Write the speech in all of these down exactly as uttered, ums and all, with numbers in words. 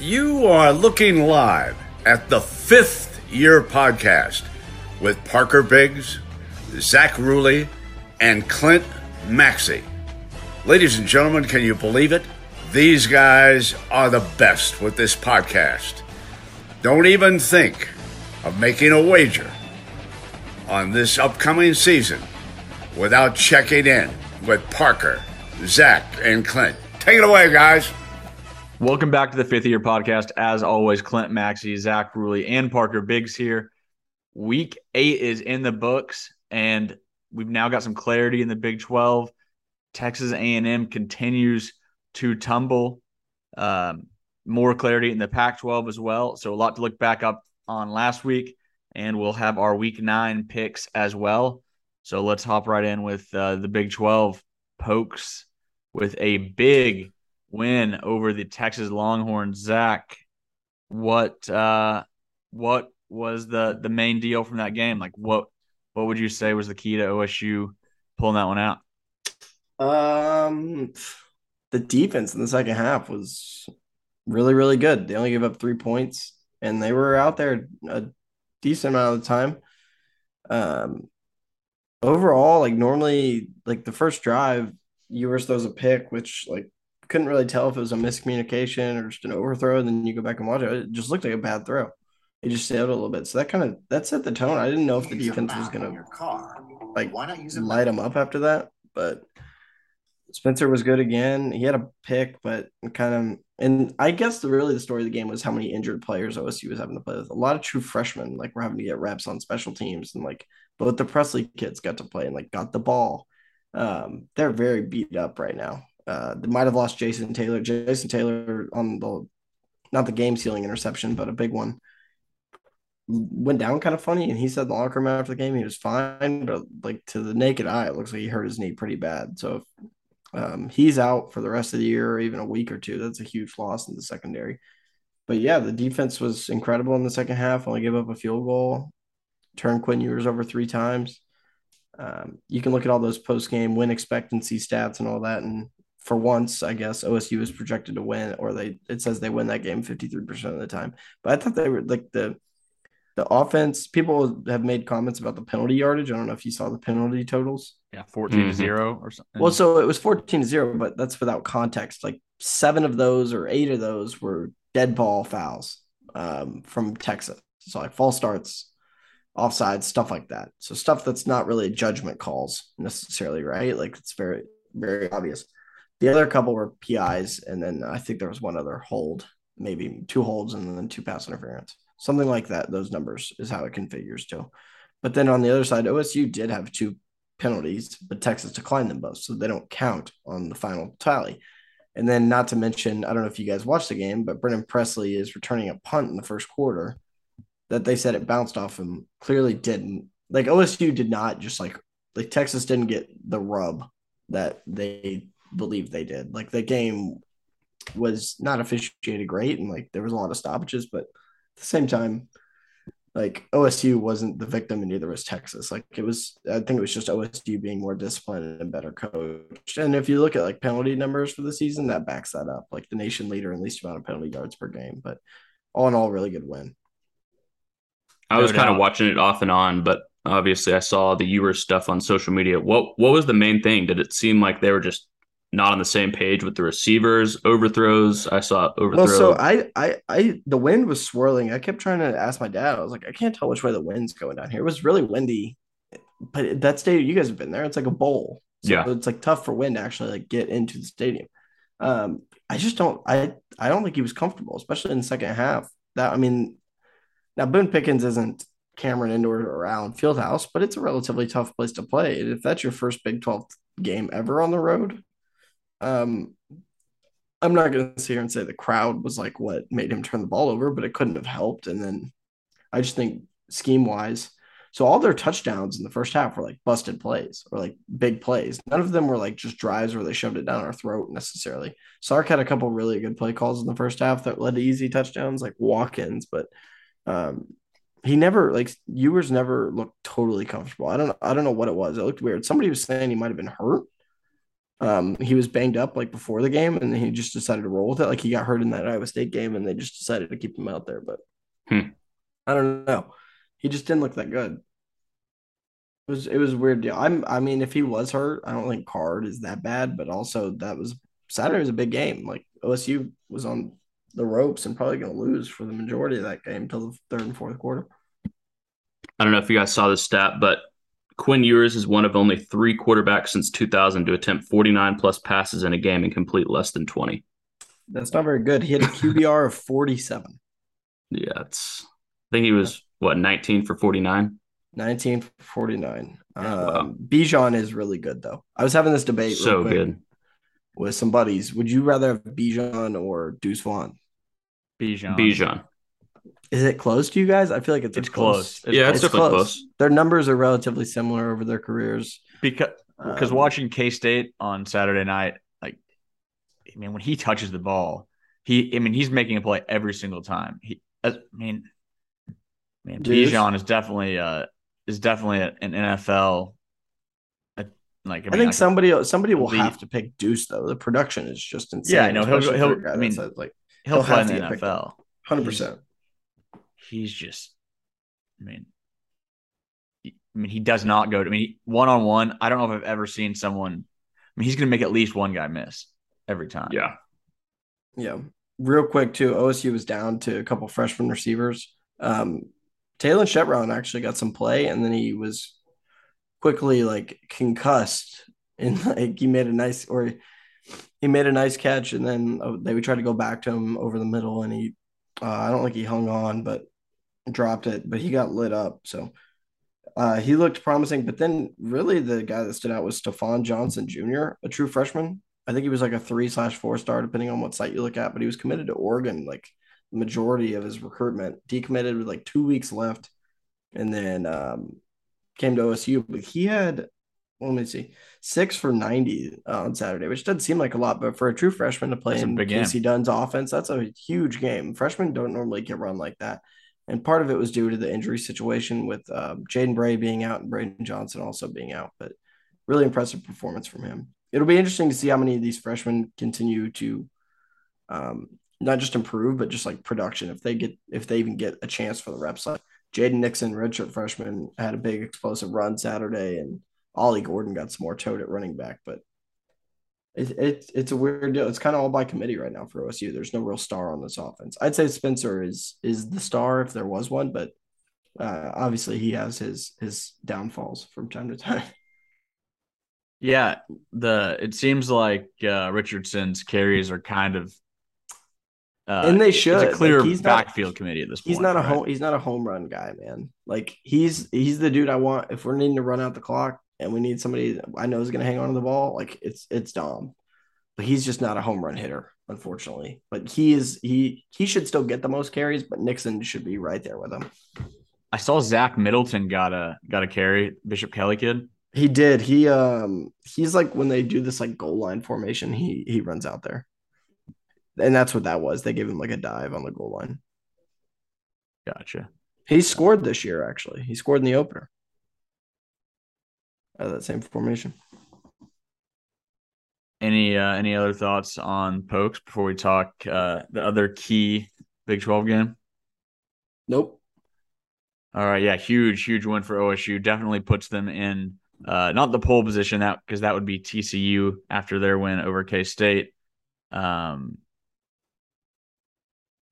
You are looking live at the fifth year podcast with Parker Biggs, Zach Rooley, and Clint Maxey. Ladies and gentlemen, can you believe it? These guys are the best with this podcast. Don't even think of making a wager on this upcoming season without checking in with Parker, Zach, and Clint. Take it away, guys. Welcome back to the Fifth Year Podcast. As always, Clint Maxey, Zach Rooley, and Parker Biggs here. Week eight is in the books, and we've now got some clarity in the Big twelve. Texas A and M continues to tumble. Um, more clarity in the Pac twelve as well. So a lot to look back up on last week, and we'll have our Week nine picks as well. So let's hop right in with uh, the Big twelve. Pokes with a big win over the Texas Longhorns. Zach, what uh, what was the, the main deal from that game? Like, what what would you say was the key to O S U pulling that one out? Um, the defense in the second half was really, really good. They only gave up three points, and they were out there a decent amount of the time. Um, overall, like normally, like the first drive, Ewers throws a pick, which like couldn't really tell if it was a miscommunication or just an overthrow. And then you go back and watch it; it just looked like a bad throw. It just sailed a little bit, so that kind of that set the tone. I didn't know if the defense was gonna your car. like why not use a light them up after that, but Spencer was good again. He had a pick, but kind of, and I guess the really the story of the game was how many injured players O S U was having to play with. A lot of true freshmen, like, were having to get reps on special teams, and like both the Presley kids got to play and like got the ball. Um, they're very beat up right now. Uh, they might have lost Jason Taylor. Jason Taylor on the not the game sealing interception, but a big one, went down kind of funny. And he said in the locker room after the game he was fine, but like to the naked eye, it looks like he hurt his knee pretty bad. So if, um, he's out for the rest of the year or even a week or two. That's a huge loss in the secondary. But yeah, the defense was incredible in the second half. Only gave up a field goal, turned Quinn Ewers over three times. Um, you can look at all those post-game win expectancy stats and all that. And for once, I guess O S U is projected to win, or they it says they win that game fifty-three percent of the time. But I thought they were like the the offense. People have made comments about the penalty yardage. I don't know if you saw the penalty totals. Yeah, fourteen mm-hmm. to zero or something. Well, so it was fourteen to zero, but that's without context. Like seven of those or eight of those were dead ball fouls um, from Texas. So like false starts, offside, stuff like that. So stuff that's not really judgment calls necessarily, right? Like it's very, very obvious. The other couple were P Is, and then I think there was one other hold, maybe two holds and then two pass interference. Something like that, those numbers is how it configures too. But then on the other side, O S U did have two penalties, but Texas declined them both, so they don't count on the final tally. And then not to mention, I don't know if you guys watched the game, but Brennan Presley is returning a punt in the first quarter that they said it bounced off him, clearly didn't. Like O S U did not just like, like Texas didn't get the rub that they believed they did. Like the game was not officiated great, and like there was a lot of stoppages, but at the same time, like O S U wasn't the victim and neither was Texas. Like it was, I think it was just O S U being more disciplined and better coached. And if you look at like penalty numbers for the season, that backs that up. Like the nation leader in least amount of penalty yards per game, but all in all, really good win. I was kind of watching it off and on, but obviously I saw the Ewers stuff on social media. What what was the main thing? Did it seem like they were just not on the same page with the receivers, overthrows? I saw overthrow. Well, so I, I, I, the wind was swirling. I kept trying to ask my dad. I was like, I can't tell which way the wind's going down here. It was really windy, but at that stadium, you guys have been there. It's like a bowl. So yeah, it's like tough for wind to actually like get into the stadium. Um, I just don't. I, I don't think he was comfortable, especially in the second half. That I mean. Now, Boone Pickens isn't Cameron Indoor or Allen Fieldhouse, but it's a relatively tough place to play. And if that's your first Big twelve game ever on the road, um, I'm not going to sit here and say the crowd was like what made him turn the ball over, but it couldn't have helped. And then I just think scheme-wise, so all their touchdowns in the first half were like busted plays or like big plays. None of them were like just drives where they shoved it down our throat necessarily. Sark had a couple really good play calls in the first half that led to easy touchdowns, like walk-ins, but Um, he never like Ewers never looked totally comfortable. I don't I don't know what it was. It looked weird. Somebody was saying he might have been hurt, Um, he was banged up like before the game, and he just decided to roll with it. Like he got hurt in that Iowa State game, and they just decided to keep him out there. But hmm. I don't know. He just didn't look that good. It was it was a weird deal. I'm I mean, if he was hurt, I don't think Card is that bad. But also, that was Saturday was a big game. Like O S U was on the ropes and probably going to lose for the majority of that game until the third and fourth quarter. I don't know if you guys saw this stat, but Quinn Ewers is one of only three quarterbacks since two thousand to attempt forty-nine plus passes in a game and complete less than twenty. That's not very good. He had a Q B R of forty-seven. Yeah, it's. I think he was, what, nineteen for forty-nine? nineteen for forty-nine. Um, wow. Bijan is really good, though. I was having this debate so good with some buddies. Would you rather have Bijan or Deuce Vaughn? Bijan. Bijan. Is it close to you guys? I feel like it's it's close. close. Yeah, it's, it's definitely close. close. Their numbers are relatively similar over their careers. Because because um, watching K-State on Saturday night, like, I mean, when he touches the ball, he I mean he's making a play every single time. He I mean, man, Bijan is definitely uh is definitely an N F L. A, like I, mean, I think like somebody a, somebody will lead. have to pick Deuce though. The production is just insane. Yeah, I know he'll he'll I mean says, like he'll, he'll play in the N F L. one hundred percent. He's just, I mean, I mean, he does not go to, I mean, one on one, I don't know if I've ever seen someone, I mean, he's going to make at least one guy miss every time. Yeah. Yeah. Real quick, too, O S U was down to a couple freshman receivers. Um, Taylor Shepron actually got some play, and then he was quickly like concussed, and like he made a nice, or he made a nice catch, and then oh, they would try to go back to him over the middle, and he, uh, I don't think he hung on, but dropped it, but he got lit up. So uh, he looked promising. But then really the guy that stood out was Stephon Johnson Junior, a true freshman. I think he was like a three slash four star, depending on what site you look at, but he was committed to Oregon, like the majority of his recruitment, decommitted with like two weeks left, and then um, came to O S U. But he had, well, let me see, six for ninety uh, on Saturday, which doesn't seem like a lot, but for a true freshman to play that's in Casey Dunn's offense, that's a huge game. Freshmen don't normally get run like that. And part of it was due to the injury situation with uh, Jaden Bray being out and Braden Johnson also being out, but really impressive performance from him. It'll be interesting to see how many of these freshmen continue to um, not just improve, but just like production. If they get, if they even get a chance for the reps, like Jaden Nixon, redshirt freshman, had a big explosive run Saturday, and Ollie Gordon got some more tote at running back. But it, it, it's a weird deal. It's kind of all by committee right now for O S U. There's no real star on this offense. I'd say Spencer is is the star if there was one, but uh, obviously he has his his downfalls from time to time. Yeah, the it seems like uh, Richardson's carries are kind of uh, and they should it's a clear like he's backfield not, committee at this point. He's not a right? home, he's not a home run guy, man. Like he's he's the dude I want if we're needing to run out the clock. And we need somebody that I know is going to hang on to the ball. Like it's it's Dom, but he's just not a home run hitter, unfortunately. But he is he he should still get the most carries, but Nixon should be right there with him. I saw Zach Middleton got a got a carry. Bishop Kelly kid. He did. He um he's like when they do this like goal line formation, he he runs out there, and that's what that was. They gave him like a dive on the goal line. Gotcha. He scored this year. Actually, he scored in the opener. Out of that same formation. Any uh, any other thoughts on Pokes before we talk uh, the other key Big twelve game? Nope. All right, yeah, huge, huge win for O S U. Definitely puts them in uh, not the pole position that because that would be T C U after their win over K-State. Um,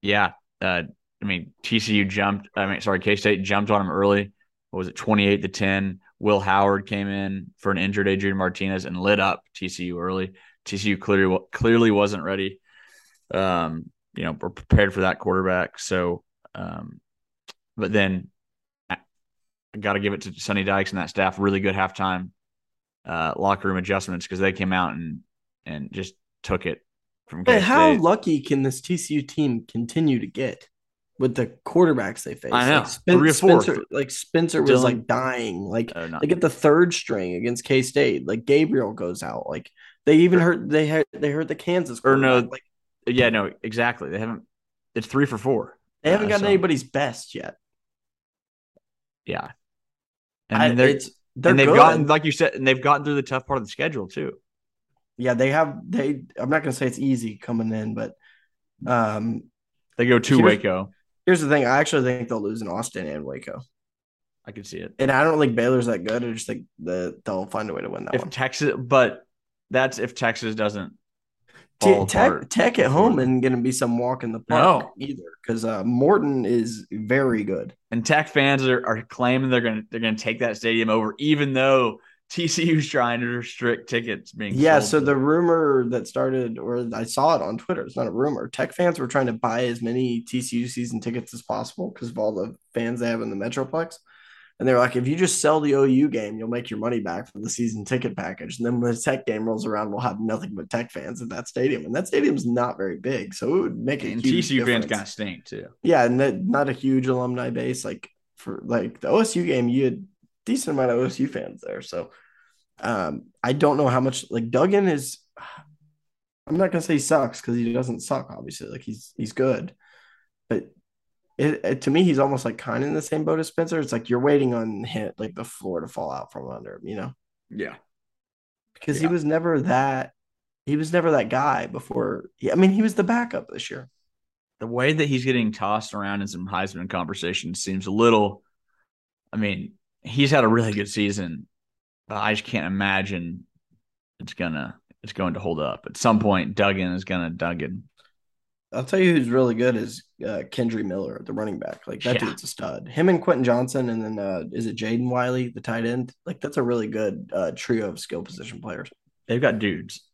yeah, uh, I mean T C U jumped. I mean, sorry, K-State jumped on them early. What was it, twenty-eight to ten? Will Howard came in for an injured Adrian Martinez and lit up T C U early. T C U clearly clearly wasn't ready, um, you know, or prepared for that quarterback. So, um, but then I got to give it to Sonny Dykes and that staff. Really good halftime uh, locker room adjustments because they came out and and just took it from. But how lucky can this T C U team continue to get? With the quarterbacks they face, I know. Like Spencer, Three or four. Spencer, like Spencer was Dylan. like dying. Like they get the third string against K-State. Like Gabriel goes out. Like they even hurt. They had they hurt the Kansas. Or no, like yeah, no, exactly. They haven't. It's three for four. They haven't uh, gotten so. anybody's best yet. Yeah, and I, they're, it's, they're and they've good. gotten like you said, and they've gotten through the tough part of the schedule too. yeah, they have they. I'm not going to say it's easy coming in, but um, they go to here's, Waco. Here's the thing: I actually think they'll lose in Austin and Waco. I can see it, and I don't think Baylor's that good. I just think that they'll find a way to win that if one. Texas, but that's if Texas doesn't. T- tech, tech at home isn't going to be some walk in the park no. either, because uh, Morton is very good, and Tech fans are, are claiming they're going to they're going to take that stadium over, even though T C U's trying to restrict tickets being. Yeah, sold so to. The rumor that started, or I saw it on Twitter. It's not a rumor. Tech fans were trying to buy as many T C U season tickets as possible because of all the fans they have in the Metroplex. And they're like, if you just sell the O U game, you'll make your money back from the season ticket package. And then when the Tech game rolls around, we'll have nothing but Tech fans at that stadium. And that stadium's not very big, so it would make a and huge T C U difference. Fans got stained too. Yeah, and that, not a huge alumni base. Like for like the O S U game, you had a decent amount of O S U fans there. So um, I don't know how much. Like Duggan is, I'm not gonna say he sucks because he doesn't suck. Obviously, like he's he's good, but. It, it, to me, he's almost like kind of in the same boat as Spencer. It's like you're waiting on hit like the floor to fall out from under him, you know? Yeah. Because yeah. he was never that he was never that guy before. I mean, he was the backup this year. The way that he's getting tossed around in some Heisman conversations seems a little – I mean, he's had a really good season, but I just can't imagine it's gonna it's going to hold up. At some point, Duggan is going to Duggan. I'll tell you who's really good is uh, Kendry Miller, the running back. Like, that yeah. dude's a stud. Him and Quentin Johnson, and then uh, is it Jaden Wiley, the tight end? Like, that's a really good uh, trio of skill position players. They've got dudes.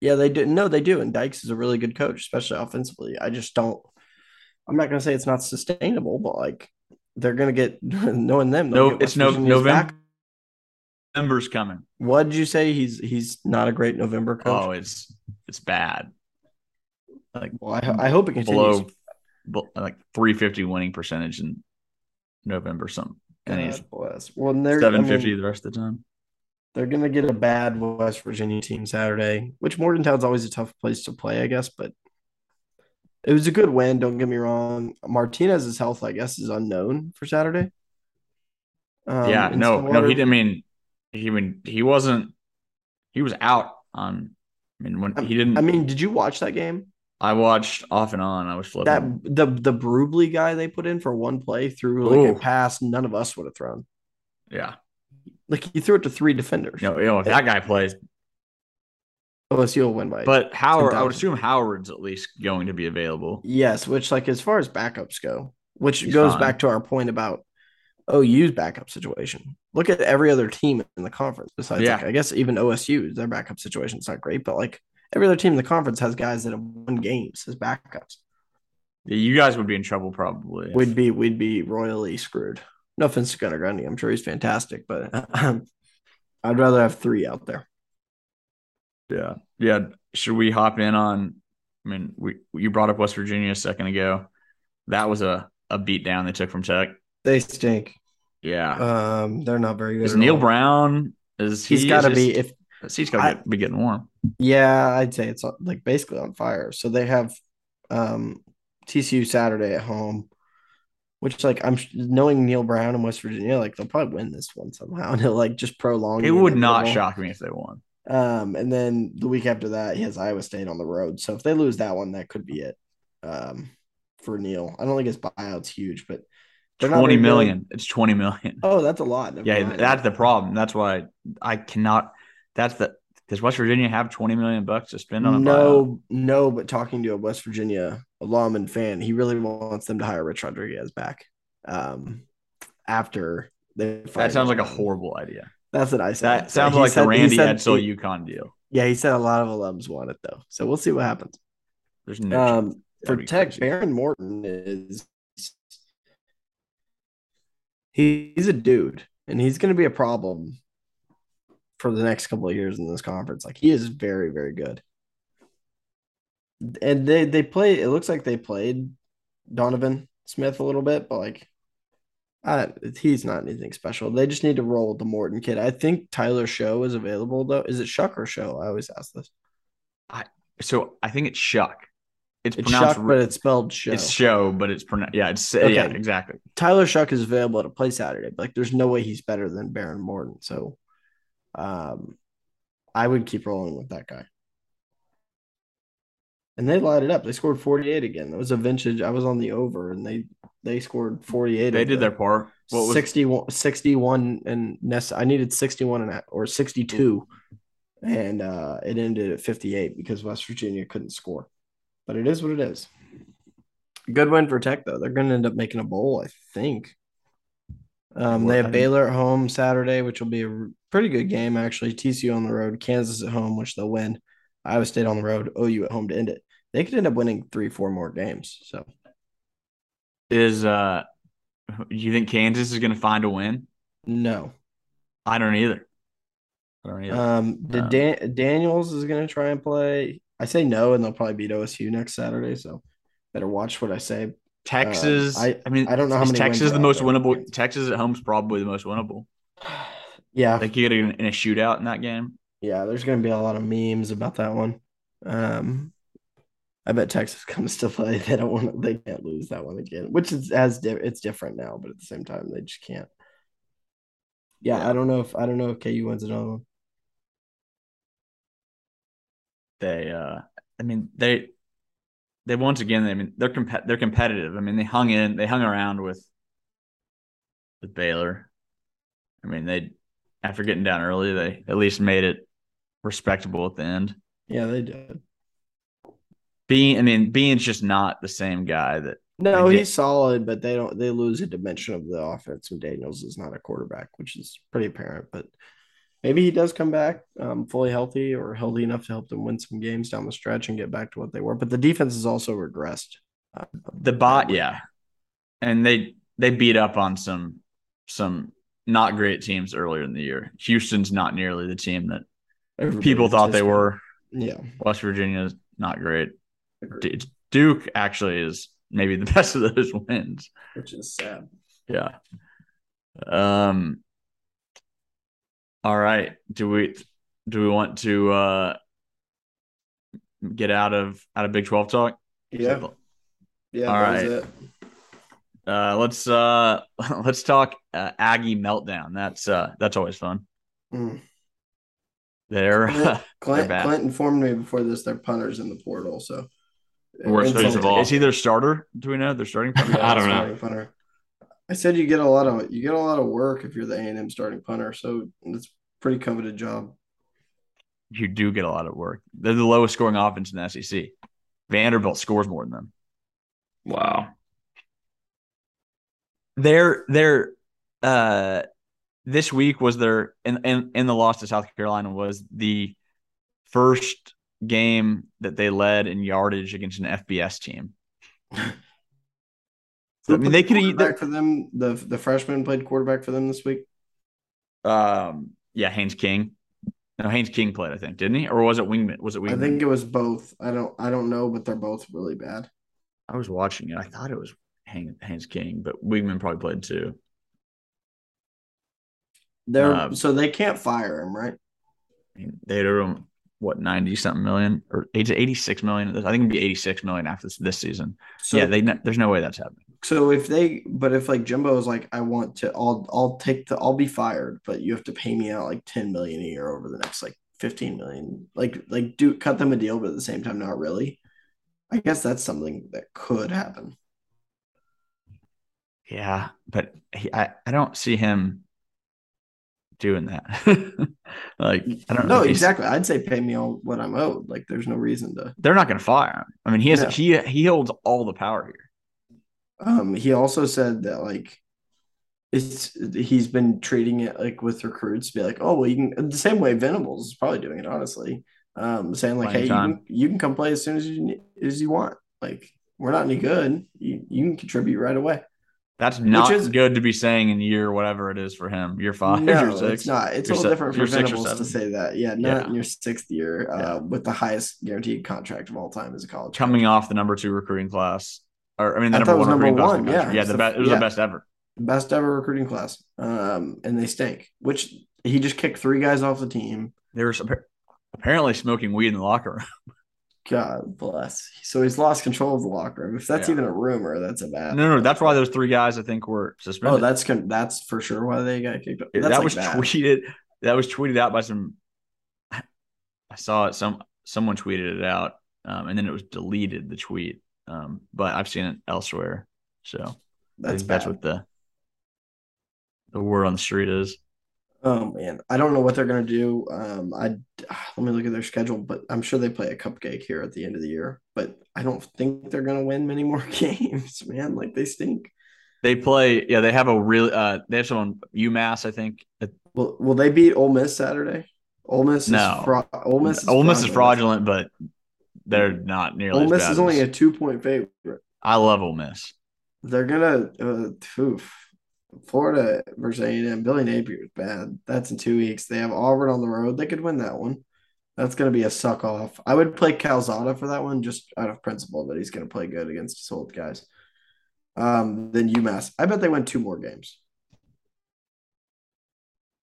Yeah, they do. No, they do. And Dykes is a really good coach, especially offensively. I just don't – I'm not going to say it's not sustainable, but, like, they're going to get – knowing them. No, it's no, November. November's coming. What did you say? He's he's not a great November coach? Oh, it's it's bad. Like, well, I, I hope it continues. Below, like three fifty winning percentage in November, something. And he's well, and they're seven fifty I mean, the rest of the time. They're going to get a bad West Virginia team Saturday, which Morgantown's always a tough place to play, I guess. But it was a good win. Don't get me wrong. Martinez's health, I guess, is unknown for Saturday. Um, yeah, no, no, he didn't mean. He mean he wasn't. He was out on. I mean, when I, he didn't. I mean, did you watch that game? I watched off and on. I was flipping. That, the the Brubly guy they put in for one play threw like Ooh. a pass none of us would have thrown. Yeah. Like, he threw it to three defenders. No, you know, if it, that guy plays. O S U will win by. But Howard, I would assume Howard's at least going to be available. Yes, which, like, as far as backups go, which He's goes fine. back to our point about O U's backup situation. Look at every other team in the conference besides, yeah. like, I guess, even O S U, their backup situation's not great, but, like, every other team in the conference has guys that have won games as backups. Yeah, you guys would be in trouble probably. We'd be we'd be royally screwed. No offense to Gunnar Grundy. I'm sure he's fantastic, but um, I'd rather have three out there. Yeah. Yeah. Should we hop in on – I mean, we you brought up West Virginia a second ago. That was a, a beatdown they took from Tech. They stink. Yeah. Um, they're not very good Is Neil all. Brown – is he, he's got to be – if. He's got to get, be getting warm. Yeah, I'd say it's like basically on fire. So they have um, T C U Saturday at home, which, like, I'm knowing Neil Brown and West Virginia, like, they'll probably win this one somehow, and he'll like just prolong. It would not level. shock me if they won. Um, and then the week after that, he has Iowa State on the road. So if they lose that one, that could be it um, for Neil. I don't think his buyout's huge, but twenty million. Good. It's twenty million. Oh, that's a lot. Never yeah, mind. That's the problem. That's why I cannot. That's the does West Virginia have twenty million bucks to spend on a no, buyout? No, but talking to a West Virginia alum and fan, he really wants them to hire Rich Rodriguez back. Um, after they that sounds him. like a horrible idea. That's what I said. That sounds so like said, the Randy Edsel UConn deal. Yeah, he said a lot of alums want it though, so we'll see what happens. There's no um, for Tech. Crazy. Baron Morton is he, he's a dude, and he's going to be a problem for the next couple of years in this conference. Like, he is very, very good. And they, they play, it looks like they played Donovan Smith a little bit, but like, I, he's not anything special. They just need to roll with the Morton kid. I think Tyler Shough is available though. Is it Shuck or Show? I always ask this. I, so I think it's Shuck. It's, it's pronounced, Shuck, but it's spelled Show. It's Show, but it's pronounced. Yeah. It's okay. yeah, exactly. Tyler Shough is available to play Saturday, but like, there's no way he's better than Baron Morton. So, Um, I would keep rolling with that guy. and they lighted up. They scored forty-eight again. That was a vintage. I was on the over, and they they scored forty-eight. They did their part. What was sixty-one, sixty-one and Ness? I needed sixty-one and or sixty-two, and uh, it ended at fifty-eight because West Virginia couldn't score. But it is what it is. Good win for Tech, though. They're going to end up making a bowl, I think. Um, they have Baylor at home Saturday, which will be a pretty good game, actually. T C U on the road, Kansas at home, which they'll win. Iowa State on the road, O U at home to end it. They could end up winning three, four more games. So, is uh, you think Kansas is going to find a win? No, I don't either. I don't either. Um, no. Dan- Daniels is going to try and play. I say no, and they'll probably beat O S U next Saturday. So, better watch what I say. Texas. Uh, I, I mean, I don't know how many. Texas the most winnable. Games. Texas at home is probably the most winnable. Yeah, like you get in, in a shootout in that game. Yeah, there's going to be a lot of memes about that one. Um, I bet Texas comes to play. They don't want. To, they can't lose that one again, which is as di- it's different now, but at the same time, they just can't. Yeah, yeah, I don't know if I don't know if K U wins another one. They, uh, I mean, they, they once again, I mean, they're comp- they're competitive. I mean, they hung in, they hung around with, with Baylor. I mean, they after getting down early, they at least made it respectable at the end. Yeah, they did. Bean, I mean, Bean's just not the same guy that. No, he's get, solid, but they don't. They lose a dimension of the offense, and Daniels is not a quarterback, which is pretty apparent. But maybe he does come back um, fully healthy or healthy enough to help them win some games down the stretch and get back to what they were. But the defense has also regressed. Uh, the bot, yeah, and they they beat up on some some not great teams earlier in the year. Houston's not nearly the team that Everybody people thought they were. Yeah, West Virginia's not great. Duke actually is maybe the best of those wins, which is sad. Yeah. Um. All right. Do we do we want to uh, get out of out of Big twelve talk? Yeah. Yeah. All right. It. Uh, let's uh, let's talk uh, Aggie meltdown. That's uh, that's always fun. Mm. They're Clint, Clint, they're Clint informed me before this. Their punter's in the portal, so worst days of all. Is he their starter? Do we know their starting punter? I don't know. Punter. I said you get a lot of you get a lot of work if you're the A and M starting punter, so it's a pretty coveted job. You do get a lot of work. They're the lowest scoring offense in the S E C. Vanderbilt scores more than them. Wow. They're they're uh, this week was their in, in in the loss to South Carolina was the first game that they led in yardage against an F B S team. I mean, they could eat back for them. The the freshman played quarterback for them this week. Um, yeah, Haynes King. No, Haynes King played, I think, didn't he? Or was it Wingman? Was it Wingman? I think it was both. I don't, I don't know, but they're both really bad. I was watching it. I thought it was Haynes King, but Wingman probably played too. They're um, so they can't fire him, right? They owe him what ninety something million or eighty six million. I think it'd be eighty six million after this, this season. So, yeah, they there's no way that's happening. So if they, but if like Jimbo is like, I want to, I'll, I'll take the, I'll be fired, but you have to pay me out like ten million a year over the next like fifteen million, like, like do cut them a deal, but at the same time, not really. I guess that's something that could happen. Yeah, but he, I, I don't see him doing that. Like, I don't know. No, exactly. I'd say pay me all what I'm owed. Like, there's no reason to. They're not going to fire him. I mean, he has, no. he, he holds all the power here. Um, he also said that like it's he's been treating it like with recruits, be like, oh well, you can the same way Venables is probably doing it, honestly. Um, saying like, Plenty hey, you can, you can come play as soon as you as you want. Like we're not any good. You you can contribute right away. That's not is, good to be saying in year whatever it is for him. Year five, no, year six. It's not. It's a little se- different for Venables to say that. Yeah, not yeah. in your sixth year uh, yeah. with the highest guaranteed contract of all time as a college. Coming player. Off the number two recruiting class. Or, I mean, the I number one number recruiting one, class. Yeah, yeah, the, the best. It was yeah. the best ever. Best ever recruiting class. Um, and they stink. Which he just kicked three guys off the team. They were apparently smoking weed in the locker room. God bless. So he's lost control of the locker room. If that's yeah. even a rumor, that's a bad. No, no, no, that's why those three guys I think were suspended. Oh, that's that's for sure why they got kicked off. That's that like was bad. tweeted. That was tweeted out by some. I saw it. Some someone tweeted it out. um, and then it was deleted, the tweet. Um, but I've seen it elsewhere, so that's I think that's what the the word on the street is. Oh man, I don't know what they're gonna do. Um, I let me look at their schedule, but I'm sure they play a cupcake here at the end of the year. But I don't think they're gonna win many more games, man. Like they stink. They play, yeah. They have a really, uh, they have someone UMass, I think. Will Will they beat Ole Miss Saturday? Ole Miss, no. Is fra- Ole Miss, is Ole Miss fraudulent. is fraudulent, but they're not nearly. Ole Miss as bad is only as... a two point favorite. I love Ole Miss. They're gonna, uh, oof. Florida versus A and M. Billy Napier is bad. That's in two weeks. They have Auburn on the road. They could win that one. That's going to be a suck off. I would play Calzada for that one just out of principle that he's going to play good against his old guys. Um, then UMass. I bet they win two more games.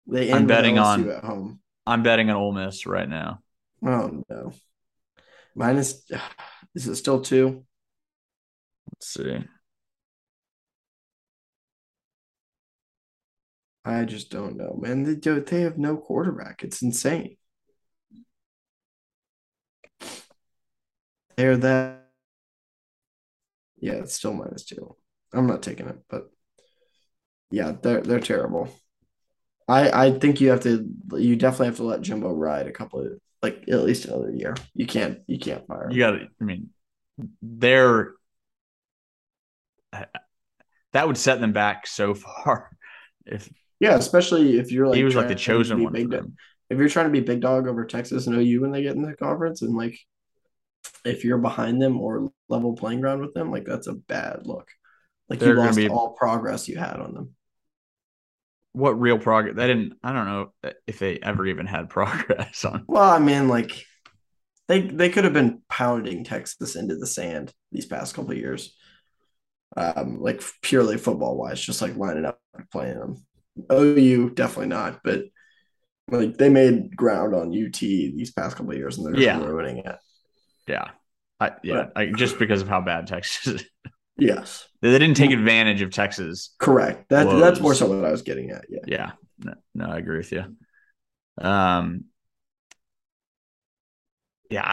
They end I'm betting on at home. I'm betting on Ole Miss right now. Oh no. Minus is it still two? Let's see. I just don't know, man. They do, they have no quarterback. It's insane. They're that. Yeah, it's still minus two. I'm not taking it, but yeah, they're they're terrible. I I think you have to. You definitely have to let Jimbo ride a couple of, like, at least another year. You can't you can't fire him. You got to. I mean, they're that would set them back so far. If Yeah, especially if you're like he was like the chosen one. For them. If you're trying to be big dog over Texas and O U when they get in the conference, and like if you're behind them or level playing ground with them, like that's a bad look. Like you lost all progress you had on them. What real progress? They didn't. I don't know if they ever even had progress on. Well, I mean, like they they could have been pounding Texas into the sand these past couple of years, um, like purely football wise, just like lining up and playing them. O U definitely not, but like they made ground on U T these past couple of years, and they're just yeah. ruining it. Yeah, I, yeah, but, I, just because of how bad Texas is. Yes, they didn't take advantage of Texas. Correct. That blows. That's more so what I was getting at. Yeah. Yeah. No, no, I agree with you. Um. Yeah,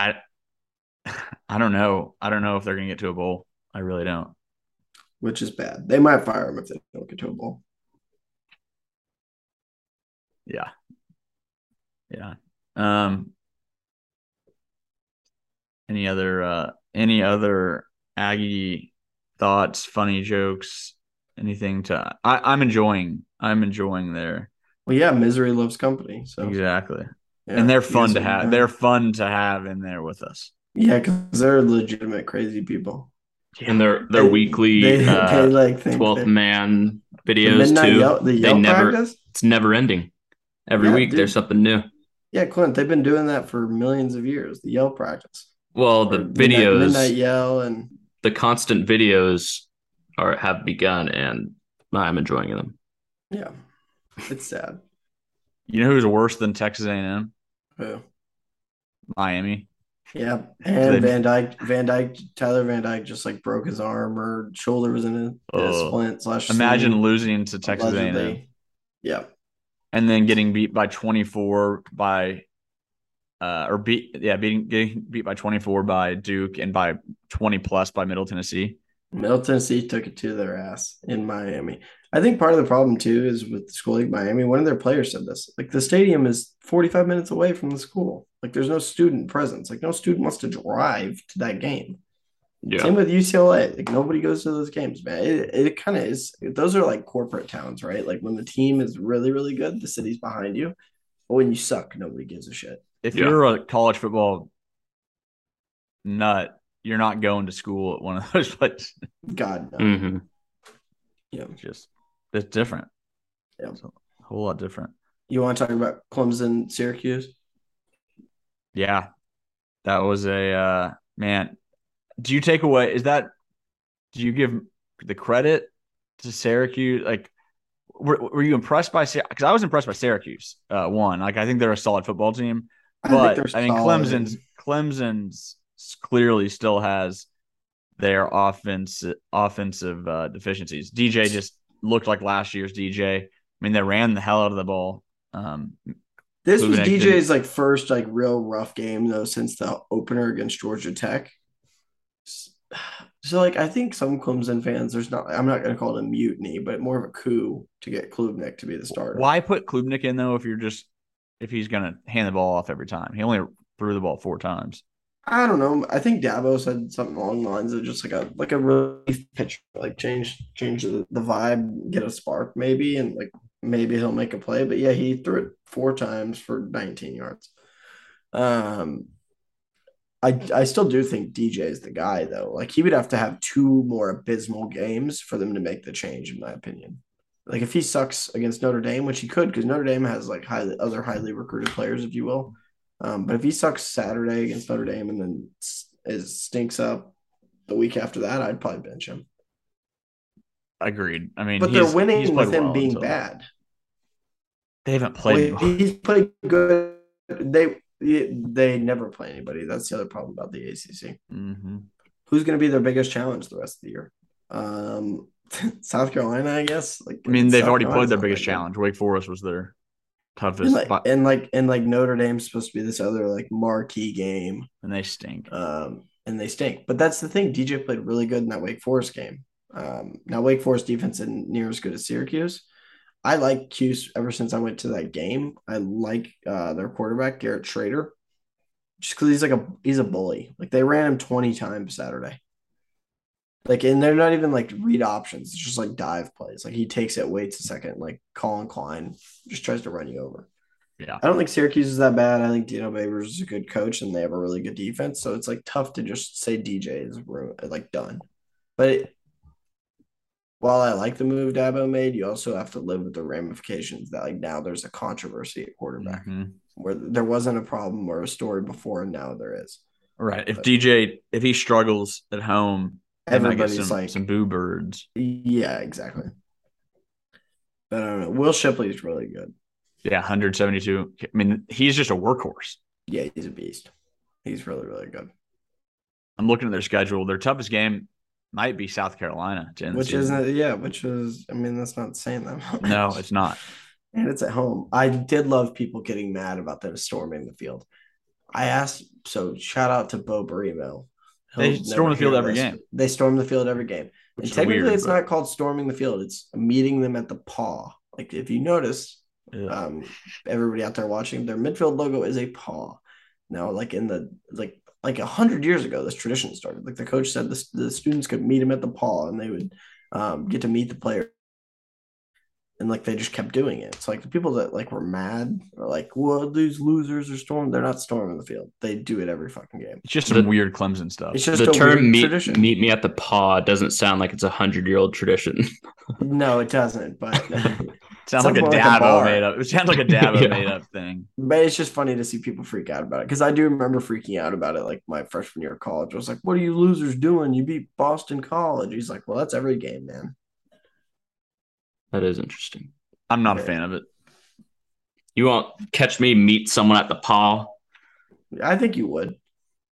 I, I don't know. I don't know if they're gonna get to a bowl. I really don't. Which is bad. They might fire him if they don't get to a bowl. Yeah. Yeah. Um, any other uh, any other Aggie thoughts, funny jokes, anything to I, I'm enjoying I'm enjoying their well yeah, misery loves company. So exactly. Yeah, and they're fun to have. They're fun to have in there with us. Yeah, because they're legitimate crazy people. And their their they, weekly they, uh, they like twelfth man videos the too. Yelp, the Yelp they never practice? It's never ending. Every yeah, week dude. There's something new. Yeah, Clint, they've been doing that for millions of years. The Yell practice. Well, the or videos, midnight, midnight Yell, and the constant videos are have begun, and I'm enjoying them. Yeah, it's sad. You know who's worse than Texas A and M? Who? Miami. Yeah, and Van Dyke, Van Dyke, Tyler Van Dyke just like broke his arm or shoulder was in a, oh. a splint slash. Imagine sleep, losing to Texas allegedly. A and M. Yeah, and then getting beat by twenty-four by, uh, or beat yeah beating getting beat by twenty-four by Duke and by twenty plus by Middle Tennessee. Middle Tennessee took it to their ass in Miami. I think part of the problem too is with the school league Miami. One of their players said this: like the stadium is forty-five minutes away from the school. Like, there's no student presence. Like, no student wants to drive to that game. Yeah. Same with U C L A. Like, nobody goes to those games, man. It, it kind of is. Those are like corporate towns, right? Like, when the team is really, really good, the city's behind you. But when you suck, nobody gives a shit. If yeah. you're a college football nut, you're not going to school at one of those places. God, no. Mm-hmm. Yeah. It's just, it's different. Yeah. It's a whole lot different. You want to talk about Clemson, Syracuse? Yeah, that was a uh, man. Do you take away is that? Do you give the credit to Syracuse? Like, were, were you impressed by Syracuse? Because I was impressed by Syracuse. Uh, one, like I think they're a solid football team, but I, think I mean Clemson's Clemson's clearly still has their offense offensive uh, deficiencies. D J just looked like last year's D J. I mean, they ran the hell out of the ball. Um, This was D J's like first like real rough game though since the opener against Georgia Tech. So like I think some Clemson fans, there's not I'm not gonna call it a mutiny, but more of a coup to get Klubnik to be the starter. Why put Klubnik in though if you're just if he's gonna hand the ball off every time? He only threw the ball four times. I don't know. I think Dabo said something along the lines of just like a like a relief pitch, like change change the, the vibe, get a spark maybe, and like maybe he'll make a play. But yeah, he threw it four times for nineteen yards. Um, I I still do think D J is the guy though. Like he would have to have two more abysmal games for them to make the change, in my opinion. Like if he sucks against Notre Dame, which he could, because Notre Dame has like highly other highly recruited players, if you will. Um, but if he sucks Saturday against Notre Dame and then is stinks up the week after that, I'd probably bench him. Agreed. I mean, but they're winning with him being bad. They haven't played. He's played good. They they never play anybody. That's the other problem about the A C C. Mm-hmm. Who's going to be their biggest challenge the rest of the year? Um, South Carolina, I guess. Like, I mean, they've already played their biggest challenge. Wake Forest was there. Toughest, and like, and like and like Notre Dame's supposed to be this other like marquee game, and they stink. Um, and they stink. But that's the thing. D J played really good in that Wake Forest game. Um, now Wake Forest defense isn't near as good as Syracuse. I like Cuse ever since I went to that game. I like uh, their quarterback Garrett Schrader, just because he's like a he's a bully. Like they ran him twenty times Saturday. Like and they're not even like read options. It's just like dive plays. Like he takes it, waits a second, like Colin Klein just tries to run you over. Yeah, I don't think Syracuse is that bad. I think Dino Babers is a good coach and they have a really good defense. So it's like tough to just say D J is like done. But it, while I like the move Dabo made, you also have to live with the ramifications that like now there's a controversy at quarterback mm-hmm. where there wasn't a problem or a story before and now there is. Right. If but, D J if he struggles at home. Everybody's some, like some boo birds. Yeah, exactly. But I don't know. Will Shipley's really good. Yeah, one seventy-two. I mean, he's just a workhorse. Yeah, he's a beast. He's really, really good. I'm looking at their schedule. Their toughest game might be South Carolina. Which isn't, yeah, which is, I mean, that's not saying that much. No, it's not. And it's at home. I did love people getting mad about them storming the field. I asked, so shout out to Bo Burimo. They storm the field every game. They storm the field every game. And technically, it's not called storming the field. It's meeting them at the paw. Like, if you notice, um, everybody out there watching, their midfield logo is a paw. Now, like in the like like one hundred years ago, this tradition started. Like, the coach said the, the students could meet him at the paw, and they would um, get to meet the player. And, like, they just kept doing it. So, like, the people that, like, were mad are like, well, these losers are storming. They're not storming the field. They do it every fucking game. It's just some the, weird Clemson stuff. It's just the a term meet, meet me at the paw doesn't sound like it's a hundred-year-old tradition. No, it doesn't. But it sounds like a Dabo like made-up. It sounds like a Dabo yeah. made-up thing. But it's just funny to see people freak out about it. Because I do remember freaking out about it, like, my freshman year of college. I was like, what are you losers doing? You beat Boston College. He's like, well, that's every game, man. That is interesting. I'm not yeah. a fan of it. You won't catch me meet someone at the paw. I think you would.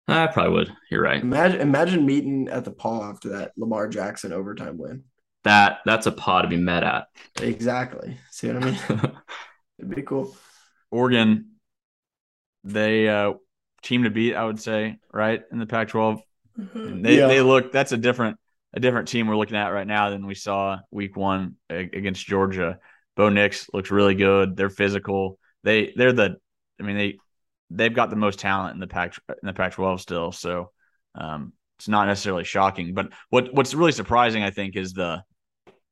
I probably would. You're right. Imagine, imagine meeting at the paw after that Lamar Jackson overtime win. That that's a paw to be met at. Exactly. See what I mean? It'd be cool. Oregon, they uh, team to beat, I would say, right in the Pac twelve. And they yeah. they look. That's a different. A different team we're looking at right now than we saw week one against Georgia. Bo Nix looks really good. They're physical. They they're the I mean they they've got the most talent in the Pac in the Pac twelve still. So um, it's not necessarily shocking. But what what's really surprising I think is the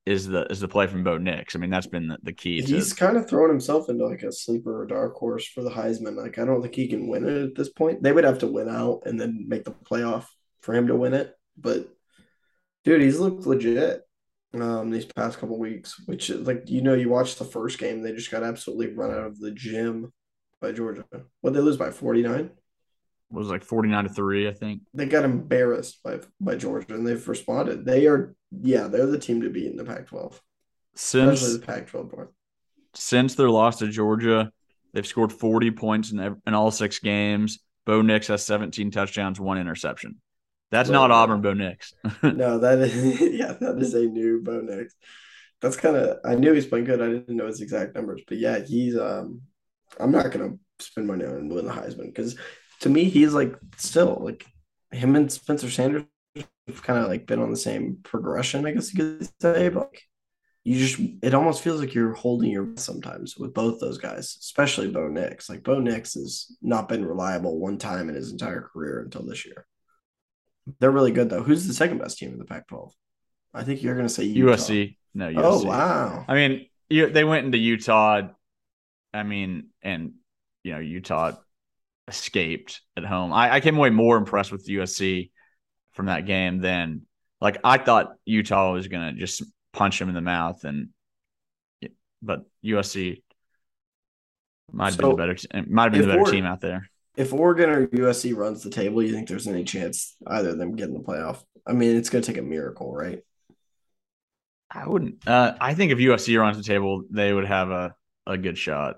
is the is the play from Bo Nix. I mean that's been the, the key. He's to, kind of thrown himself into like a sleeper or dark horse for the Heisman. Like I don't think he can win it at this point. They would have to win out and then make the playoff for him to win it. But dude, he's looked legit um, these past couple weeks, which is like, you know, you watched the first game. They just got absolutely run out of the gym by Georgia. What did they lose by, forty-nine? It was like forty-nine to three, I think. They got embarrassed by, by Georgia, and they've responded. They are, yeah, they're the team to beat in the Pac twelve. Since, especially the Pac twelve North. Since their loss to Georgia, they've scored forty points in, every, in all six games. Bo Nix has seventeen touchdowns, one interception. That's well, not Auburn Bo Nix. No, that is yeah, that is a new Bo Nix. That's kind of I knew he's playing good. I didn't know his exact numbers, but yeah, he's um I'm not going to spend money on winning the Heisman because to me, he's like still like him and Spencer Sanders have kind of like been on the same progression, I guess you could say. But like, you just, it almost feels like you're holding your breath sometimes with both those guys, especially Bo Nix. Like Bo Nix has not been reliable one time in his entire career until this year. They're really good though. Who's the second best team in the Pac twelve? I think you're going to say Utah. U S C. No, U S C. Oh, wow. I mean, you, they went into Utah. I mean, and, you know, Utah escaped at home. I, I came away more impressed with U S C from that game than, like, I thought Utah was going to just punch him in the mouth. And, but U S C might have so been the better, might have been the better team out there. If Oregon or U S C runs the table, you think there's any chance either of them getting the playoff? I mean, it's going to take a miracle, right? I wouldn't. Uh, I think if U S C runs the table, they would have a, a good shot.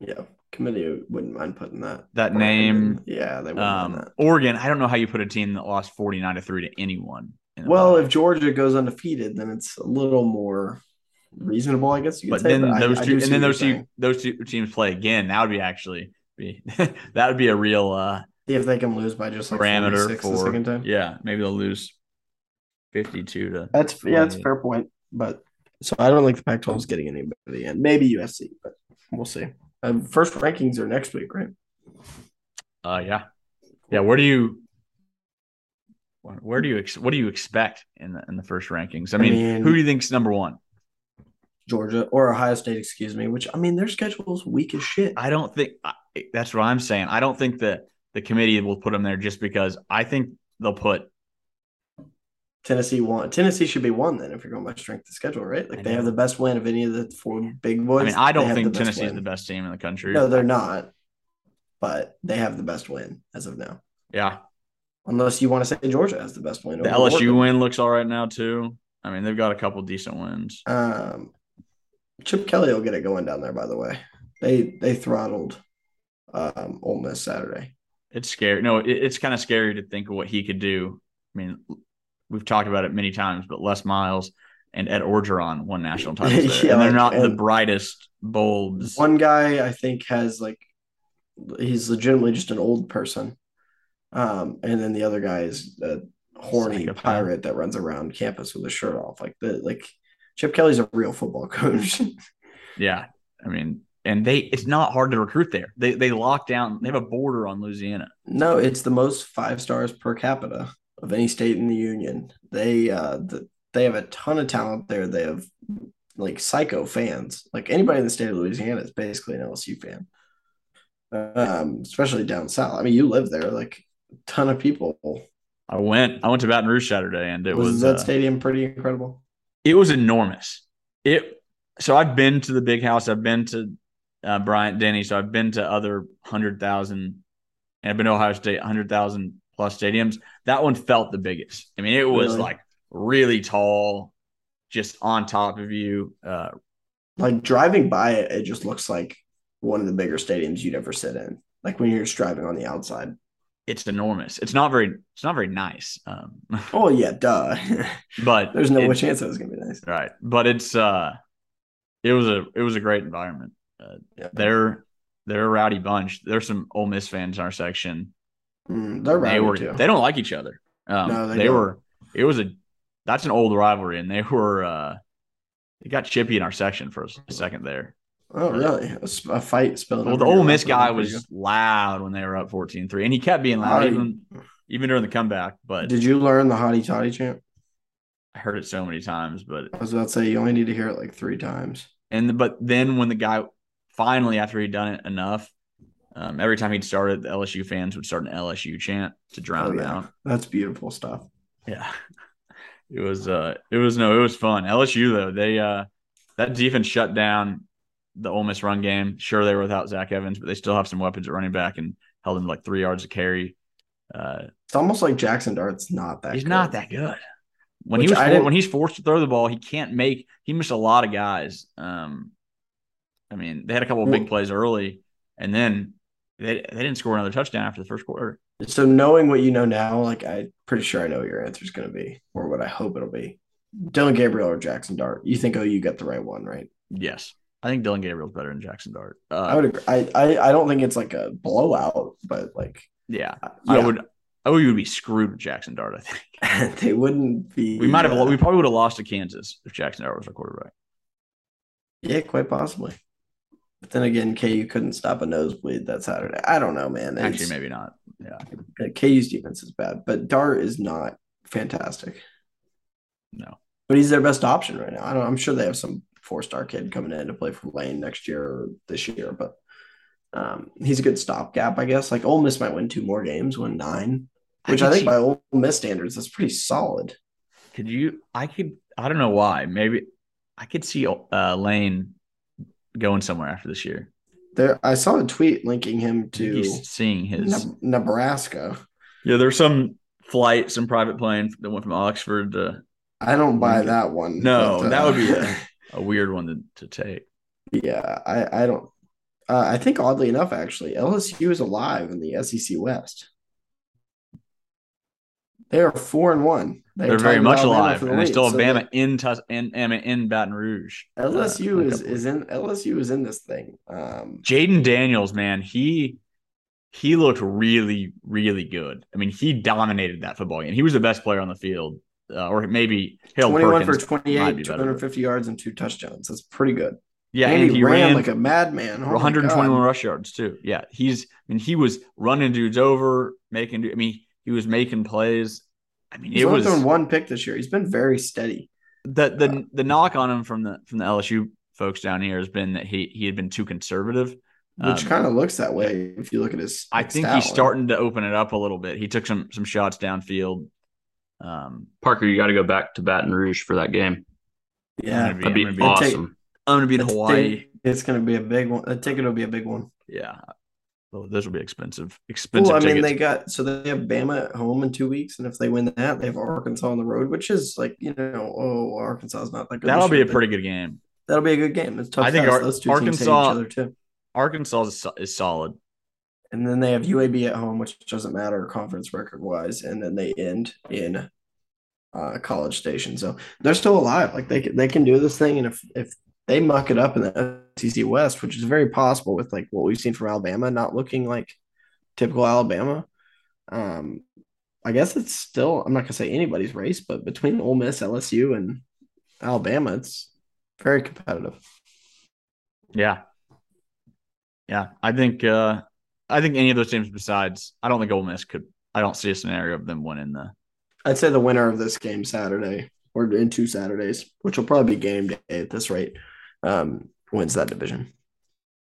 Yeah. Committee wouldn't mind putting that. That name. Oregon. Yeah. They wouldn't um, mind that. Oregon, I don't know how you put a team that lost forty-nine to three to anyone. Well, if Georgia goes undefeated, then it's a little more reasonable, I guess you could but say. Then but those I, two, I and then those two, those two teams play again. That would be actually be – that would be a real uh, – if they can lose by just like parameter for the second time. Yeah. Maybe they'll lose fifty-two to – That's yeah, that's a fair point. But so I don't think the Pac twelve is getting anybody at the end. Maybe U S C, but we'll see. Um, first rankings are next week, right? Uh, yeah, yeah. Where do you, where do you, ex- what do you expect in the in the first rankings? I mean, I mean, who do you think's number one? Georgia or Ohio State? Excuse me. Which I mean, their schedule's weak as shit. I don't think that's what I'm saying. I don't think that the committee will put them there just because I think they'll put. Tennessee won. Tennessee should be one then if you're going by strength of schedule, right? Like they have the best win of any of the four big boys. I mean, I don't think Tennessee is the best team in the country. No, they're not. But they have the best win as of now. Yeah. Unless you want to say Georgia has the best win. The L S U win looks all right now too. I mean, they've got a couple decent wins. Um, Chip Kelly will get it going down there, by the way. They they throttled um, Ole Miss Saturday. It's scary. No, it, it's kind of scary to think of what he could do. I mean – we've talked about it many times, but Les Miles and Ed Orgeron won national titles. Yeah, and they're not and the brightest bulbs. One guy I think has like he's legitimately just an old person, um, and then the other guy is a horny like a pirate that runs around campus with his shirt off. Like the like Chip Kelly's a real football coach. Yeah, I mean, and they it's not hard to recruit there. They they lock down. They have a border on Louisiana. No, it's the most five stars per capita of any state in the union. They uh, the, they have a ton of talent there. They have like psycho fans. Like anybody in the state of Louisiana is basically an L S U fan, um, especially down south. I mean, you live there. Like a ton of people. I went. I went to Baton Rouge Saturday, and it was, was that uh, stadium pretty incredible. It was enormous. It so I've been to the Big House. I've been to uh, Bryant Denny. So I've been to other hundred thousand. And I've been to Ohio State hundred thousand. Plus stadiums, that one felt the biggest. I mean, it was really? like really tall, just on top of you. Uh, like driving by it, it just looks like one of the bigger stadiums you'd ever sit in. Like when you're just driving on the outside, it's enormous. It's not very, it's not very nice. Um, oh yeah, duh. But there's no it, chance it was gonna be nice, right? But it's uh, it was a it was a great environment. Uh, yeah. They're they're a rowdy bunch. There's some Ole Miss fans in our section. Mm, they're they were too. They don't like each other. Um, no, they, they were. It was a. That's an old rivalry, and they were. Uh, it got chippy in our section for a second there. Oh, really? A, a fight spilled. Well, the Ole Miss guy was loud when they were up fourteen three, and he kept being loud even, even during the comeback. But did you learn the hottie toddy chant? I heard it so many times, but I was about to say you only need to hear it like three times. And the, but then when the guy finally, after he'd done it enough. Um, every time he'd start it, the L S U fans would start an L S U chant to drown oh, him yeah. out. That's beautiful stuff. Yeah, it was. Uh, it was no, it was fun. L S U though, they uh, that defense shut down the Ole Miss run game. Sure, they were without Zach Evans, but they still have some weapons at running back and held him like three yards to carry. Uh, it's almost like Jackson Dart's not that. He's good. not that good. When Which he was for, when he's forced to throw the ball, he can't make. He missed a lot of guys. Um, I mean, they had a couple of big plays early, and then. They, they didn't score another touchdown after the first quarter. So knowing what you know now, like I'm pretty sure I know what your answer is going to be or what I hope it'll be. Dylan Gabriel or Jackson Dart. You think, oh, you got the right one, right? Yes. I think Dylan Gabriel's better than Jackson Dart. Uh, I would agree. I, I I don't think it's like a blowout, but like yeah, uh, yeah. I would. I would be screwed with Jackson Dart. I think they wouldn't be. We might have. Uh, we probably would have lost to Kansas if Jackson Dart was our quarterback. Yeah, quite possibly. But then again, K U couldn't stop a nosebleed that Saturday. I don't know, man. It's, Actually, maybe not. Yeah, K U's defense is bad, but Dart is not fantastic. No, but he's their best option right now. I don't. I'm sure they have some four-star kid coming in to play for Lane next year or this year, but um, he's a good stopgap, I guess. Like Ole Miss might win two more games, win nine, which I, I think you, by Ole Miss standards, that's pretty solid. Could you? I could. I don't know why. Maybe I could see uh, Lane going somewhere after this year. There, I saw a tweet linking him to He's seeing his ne- Nebraska. Yeah, there's some flight, some private plane that went from Oxford to. I don't buy Lincoln. That one. No, but, uh, that would be a, a weird one to, to take. Yeah, I, I don't. Uh, I think oddly enough, actually, L S U is alive in the S E C West. They are four and one. They They're very much alive, and they still have so Bama they, in, in in Baton Rouge. L S U uh, is, is in L S U is in this thing. Um, Jaden Daniels, man, he he looked really really good. I mean, he dominated that football game. He was the best player on the field, uh, or maybe Harold twenty-one Perkins for twenty-eight, two hundred fifty yards and two touchdowns. That's pretty good. Yeah, and, and he, he ran, ran like a madman. Oh, one hundred twenty-one rush yards too. Yeah, he's. I mean, he was running dudes over, making. I mean, he was making plays. I mean, he's it was on one pick this year. He's been very steady. The the uh, the knock on him from the from the L S U folks down here has been that he he had been too conservative, which um, kind of looks that way if you look at his. I think he's starting to open it up a little bit. He took some some shots downfield. Um, Parker, you got to go back to Baton Rouge for that game. Yeah, that'd be, that'd be, that'd be awesome. Take, I'm going to be in it's Hawaii. T- it's going to be a big one. A ticket will be a big one. Yeah. Well, those will be expensive. Expensive well, I mean, tickets. they got – so they have Bama at home in two weeks, and if they win that, they have Arkansas on the road, which is like, you know, oh, Arkansas is not that good. That'll be year, a pretty good game. That'll be a good game. It's tough. I think Ar- those two Arkansas, teams hate each other too. Arkansas is, is solid. And then they have U A B at home, which doesn't matter conference record-wise, and then they end in uh, College Station. So they're still alive. Like, they, they can do this thing, and if, if – they muck it up in the S E C West, which is very possible with like what we've seen from Alabama not looking like typical Alabama. Um, I guess it's still, I'm not going to say anybody's race, but between Ole Miss, L S U, and Alabama, it's very competitive. Yeah. Yeah. I think, uh, I think any of those teams besides, I don't think Ole Miss could, I don't see a scenario of them winning the. I'd say the winner of this game Saturday or in two Saturdays, which will probably be game day at this rate. Um, wins that division.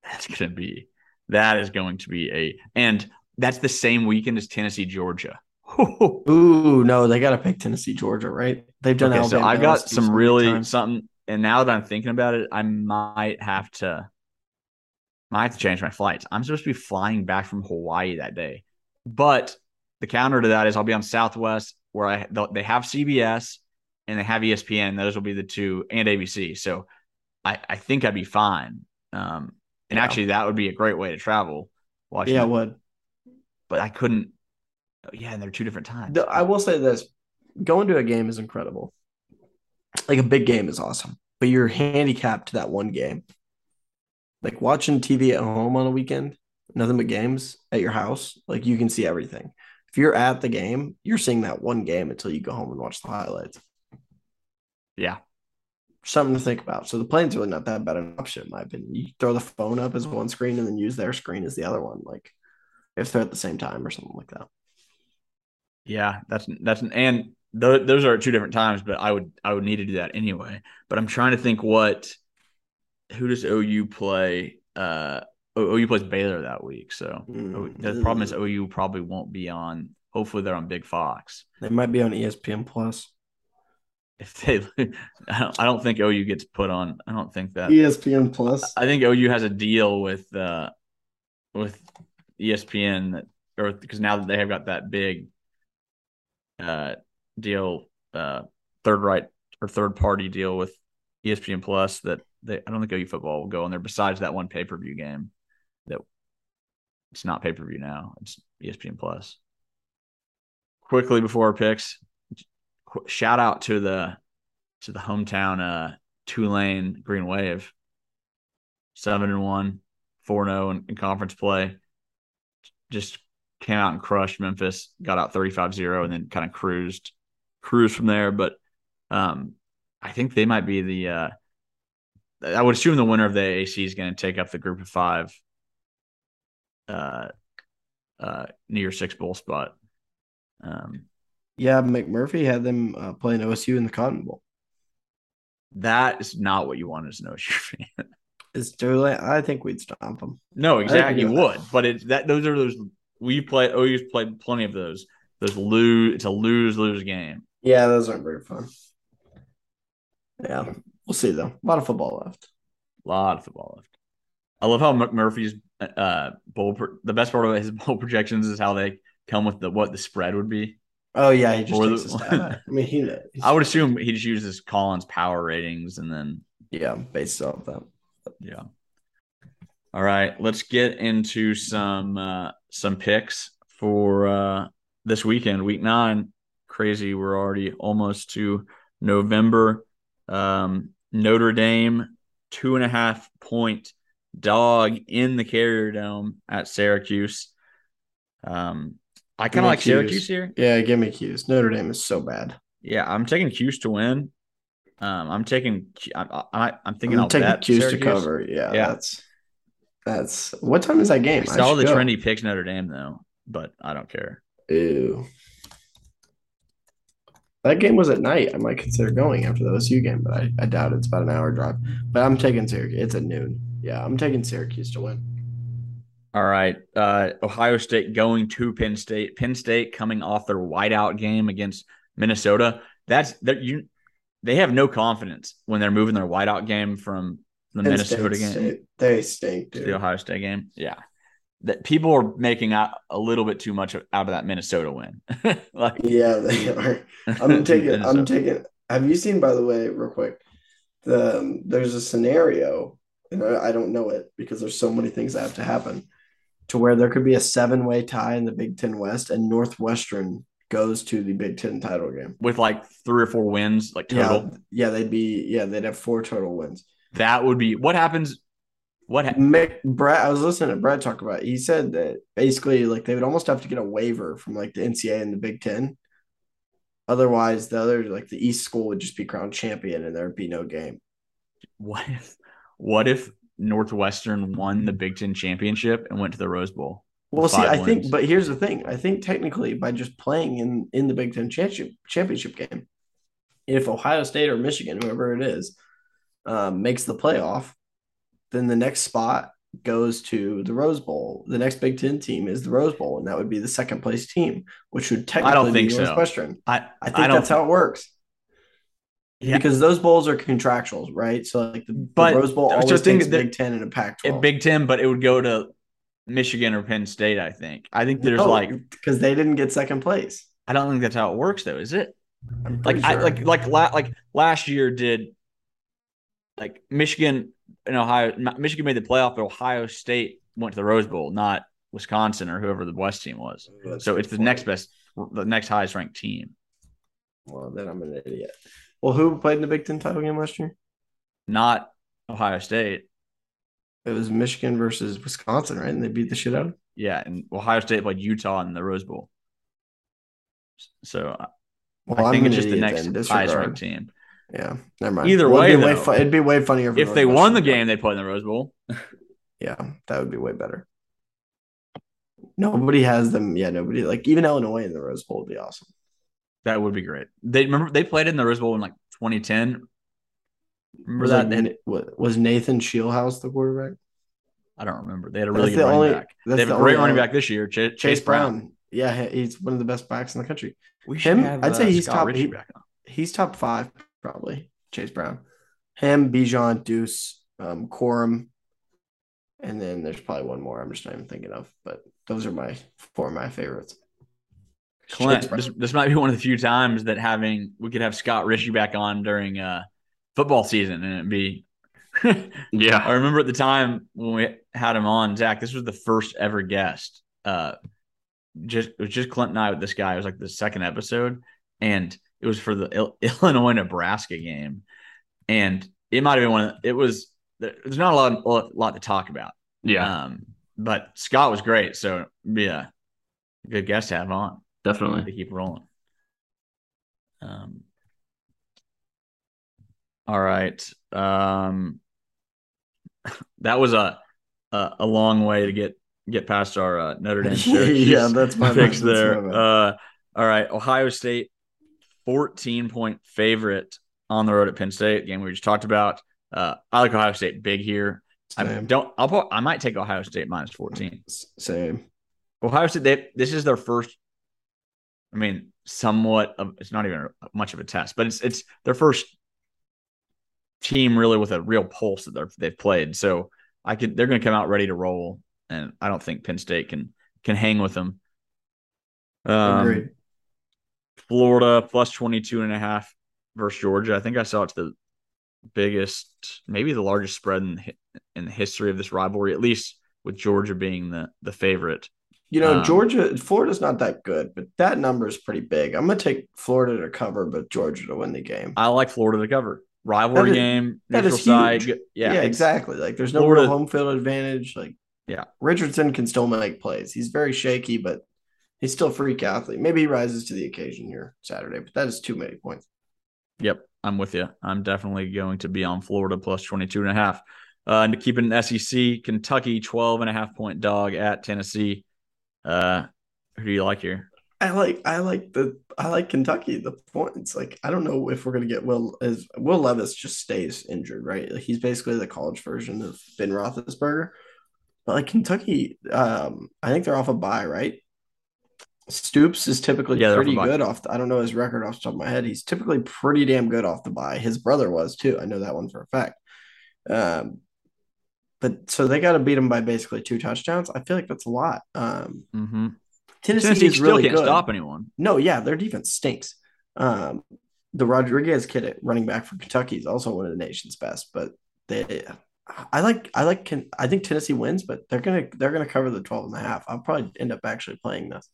That's going to be, that is going to be a, and that's the same weekend as Tennessee, Georgia. Ooh, no, they got to pick Tennessee, Georgia, right? They've done okay, Alabama. So I got some really time. something, and now that I'm thinking about it, I might have to, might have to change my flights. I'm supposed to be flying back from Hawaii that day. But the counter to that is I'll be on Southwest where I they have C B S and they have E S P N. Those will be the two, and A B C. So I, I think I'd be fine. Um, and yeah. Actually, that would be a great way to travel. Watching yeah, it would. But I couldn't. Yeah, and they're two different times. The, I will say this. Going to a game is incredible. Like, a big game is awesome. But you're handicapped to that one game. Like, watching T V at home on a weekend, nothing but games at your house, like, you can see everything. If you're at the game, you're seeing that one game until you go home and watch the highlights. Yeah. Something to think about. So the plane's really not that bad an option, in my opinion. You throw the phone up as one screen and then use their screen as the other one, like if they're at the same time or something like that. Yeah, that's that's an, and th- those are at two different times, but I would I would need to do that anyway. But I'm trying to think what who does O U play? Uh, O U plays Baylor that week, so mm-hmm. The problem is O U probably won't be on. Hopefully, they're on Big Fox. They might be on E S P N Plus. If they, I don't, I don't think O U gets put on. I don't think that E S P N Plus. I think O U has a deal with uh, with E S P N, that, or because now that they have got that big uh, deal, uh, third right or third party deal with E S P N Plus, that they, I don't think O U football will go on there. Besides that one pay per view game, that it's not pay per view now. It's E S P N Plus. Quickly before our picks. Shout out to the to the hometown uh, Tulane Green Wave. seven and one, four and oh in, in conference play. Just came out and crushed Memphis, got out thirty-five zero, and then kind of cruised cruised from there. But um, I think they might be the uh, – I would assume the winner of the A A C is going to take up the group of five uh, uh, near six bowl spot. Um, yeah, McMurphy had them uh, playing O S U in the Cotton Bowl. That is not what you want as an O S U fan. It's too late. I think we'd stomp them. No, exactly. You would, but it that those are those we play. O U's played plenty of those. Those lose. It's a lose lose game. Yeah, those aren't very fun. Yeah, we'll see though. A lot of football left. A lot of football left. I love how McMurphy's uh bowl. Pro- the best part of his bowl projections is how they come with the what the spread would be. Oh yeah, he just takes the, I mean, he. Knows. I would assume he just uses Collins' power ratings and then yeah, based off that. Yeah. All right, let's get into some uh, some picks for uh, this weekend, week nine. Crazy, we're already almost to November. Um, Notre Dame, two and a half point dog in the Carrier Dome at Syracuse. Um. I kind of like Q's. Syracuse here. Yeah, give me Q's. Notre Dame is so bad. Yeah, I'm taking Q's to win. Um, I'm taking. I, I, I'm thinking I'm I'll taking bet Q's Syracuse. To cover. Yeah, yeah, that's that's. What time is that game? It's all the go. Trendy picks Notre Dame though, but I don't care. Ew. That game was at night. I might consider going after the O S U game, but I, I doubt it. It's about an hour drive. But I'm taking Syracuse. It's at noon. Yeah, I'm taking Syracuse to win. All right, uh, Ohio State going to Penn State. Penn State coming off their whiteout game against Minnesota. That's that you. They have no confidence when they're moving their whiteout game from the Penn Minnesota State, game. State. They stink, dude. To the Ohio State game. Yeah, that people are making out a little bit too much out of that Minnesota win. like, yeah, they are. I'm taking. I'm taking. Have you seen, by the way, real quick? The um, there's a scenario, and I, I don't know it because there's so many things that have to happen. To where there could be a seven-way tie in the Big Ten West, and Northwestern goes to the Big Ten title game with like three or four wins, like total. Yeah, yeah they'd be. Yeah, they'd have four total wins. That would be what happens. What ha- Mick, Brad? I was listening to Brad talk about it. He said that basically, like they would almost have to get a waiver from like the N C A A and the Big Ten. Otherwise, the other like the East school would just be crowned champion, and there'd be no game. What if? What if? Northwestern won the Big Ten championship and went to the Rose Bowl. Well, see, I wins. think, but here's the thing. I think technically by just playing in, in the Big Ten championship, championship game, if Ohio State or Michigan, whoever it is, um, makes the playoff, then the next spot goes to the Rose Bowl. The next Big Ten team is the Rose Bowl, and that would be the second place team, which would technically I don't think be so. Northwestern. I, I think I that's th- how it works. Yeah. Because those bowls are contractuals, right? So, like, the, but, the Rose Bowl always so takes that, Big Ten and a Pac twelve. Big Ten, but it would go to Michigan or Penn State, I think. I think there's, no, like... Because they didn't get second place. I don't think that's how it works, though, is it? I'm like, sure. I, like, like, la- like, last year did, like, Michigan and Ohio... Michigan made the playoff, but Ohio State went to the Rose Bowl, not Wisconsin or whoever the West team was. That's so, it's the point. next best... The next highest-ranked team. Well, then I'm an idiot. Well, who played in the Big Ten title game last year? Not Ohio State. It was Michigan versus Wisconsin, right? And they beat the shit out of them? Yeah, and Ohio State played Utah in the Rose Bowl. So well, I think it's just the next highest ranked team. Yeah, never mind. Either well, way, it'd be, though, way fun- it'd be way funnier. If they won the game, they played in the Rose Bowl. Yeah, that would be way better. Nobody has them. Yeah, nobody. Like, even Illinois in the Rose Bowl would be awesome. That would be great. They remember they played in the Rose Bowl in like twenty ten. Remember was that? Like, what, was Nathan Shieldhouse the quarterback? I don't remember. They had a really that's good running only, back. They have the a great running back this year, Chase, Chase Brown. Brown. Yeah, he's one of the best backs in the country. We Him, have, I'd say uh, he's Scott top. Ritchie back on. He's top five probably. Chase Brown, him, Bijan, Deuce, um, Corum, and then there's probably one more. I'm just not even thinking of. But those are my four of my favorites. Clint, this, this might be one of the few times that having we could have Scott Ritchie back on during uh, football season, and it'd be. Yeah, I remember at the time when we had him on, Zach. This was the first ever guest. Uh, just it was just Clint and I with this guy. It was like the second episode, and it was for the Il- Illinois Nebraska game, and it might have been one. Of the, it was there's not a lot, a lot to talk about. Yeah. Um, but Scott was great. So, yeah, good guest to have on. Definitely. To keep rolling. Um. All right. Um, that was a, a a long way to get get past our uh, Notre Dame. Yeah, that's my fix there. My uh, all right, Ohio State, fourteen point favorite on the road at Penn State. Game we just talked about. Uh, I like Ohio State big here. Same. I don't. I'll. Put, I might take Ohio State minus fourteen. Same. Ohio State. They, this is their first. I mean, somewhat of it's not even much of a test, but it's it's their first team really with a real pulse that they're, they've played. So I could they're going to come out ready to roll, and I don't think Penn State can can hang with them. Um, Agreed. Florida plus twenty-two and a half versus Georgia. I think I saw it's the biggest, maybe the largest spread in in the history of this rivalry, at least with Georgia being the the favorite. You know, um, Georgia, Florida's not that good, but that number is pretty big. I'm going to take Florida to cover, but Georgia to win the game. I like Florida to cover. Rivalry that is, game, that neutral is side. Huge. Yeah, yeah exactly. Like, there's no Florida, real home field advantage. Like, yeah, Richardson can still make plays. He's very shaky, but he's still a freak athlete. Maybe he rises to the occasion here Saturday, but that is too many points. Yep, I'm with you. I'm definitely going to be on Florida plus twenty-two and a half. Uh, and to keep it in S E C, Kentucky, twelve and a half point dog at Tennessee. Uh, who do you like here? I like, I like the, I like Kentucky. The points, like, I don't know if we're gonna get Will. Is Will Levis just stays injured, right? Like, he's basically the college version of Ben Roethlisberger. But like Kentucky, um, I think they're off a bye, right? Stoops is typically yeah, pretty off good off. The, I don't know his record off the top of my head. He's typically pretty damn good off the bye. His brother was too. I know that one for a fact. Um. But so they got to beat them by basically two touchdowns. I feel like that's a lot. Um, mm-hmm. Tennessee, Tennessee is still really can't good. Stop anyone. No, yeah, their defense stinks. Um, the Rodriguez kid at running back for Kentucky is also one of the nation's best. But they, I like, I like, I think Tennessee wins, but they're gonna, they're gonna cover the twelve and a half. I'll probably end up actually playing this.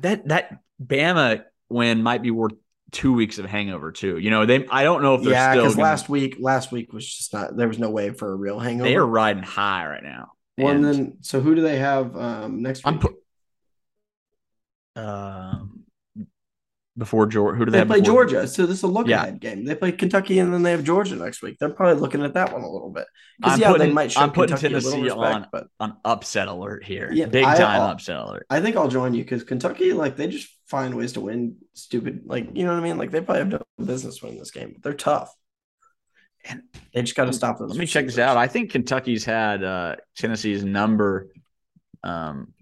That that Bama win might be worth two weeks of hangover too. You know, they I don't know if they're yeah, still because gonna... last week last week was just not there was no way for a real hangover. They are riding high right now. Well, and then so who do they have um next week? I'm put... Um before Georgia who do they, they have play before... Georgia. So this is a look ahead yeah. game. They play Kentucky and then they have Georgia next week. They're probably looking at that one a little bit. Because yeah, putting, they might show I'm putting Kentucky Tennessee a little respect, on but... on upset alert here. Yeah, big I, time I'll, upset alert. I think I'll join you because Kentucky, like they just find ways to win stupid, like, you know what I mean? Like, they probably have no business winning this game, but they're tough. And they just got to stop them. Let me check this out. I think Kentucky's had uh, Tennessee's number um,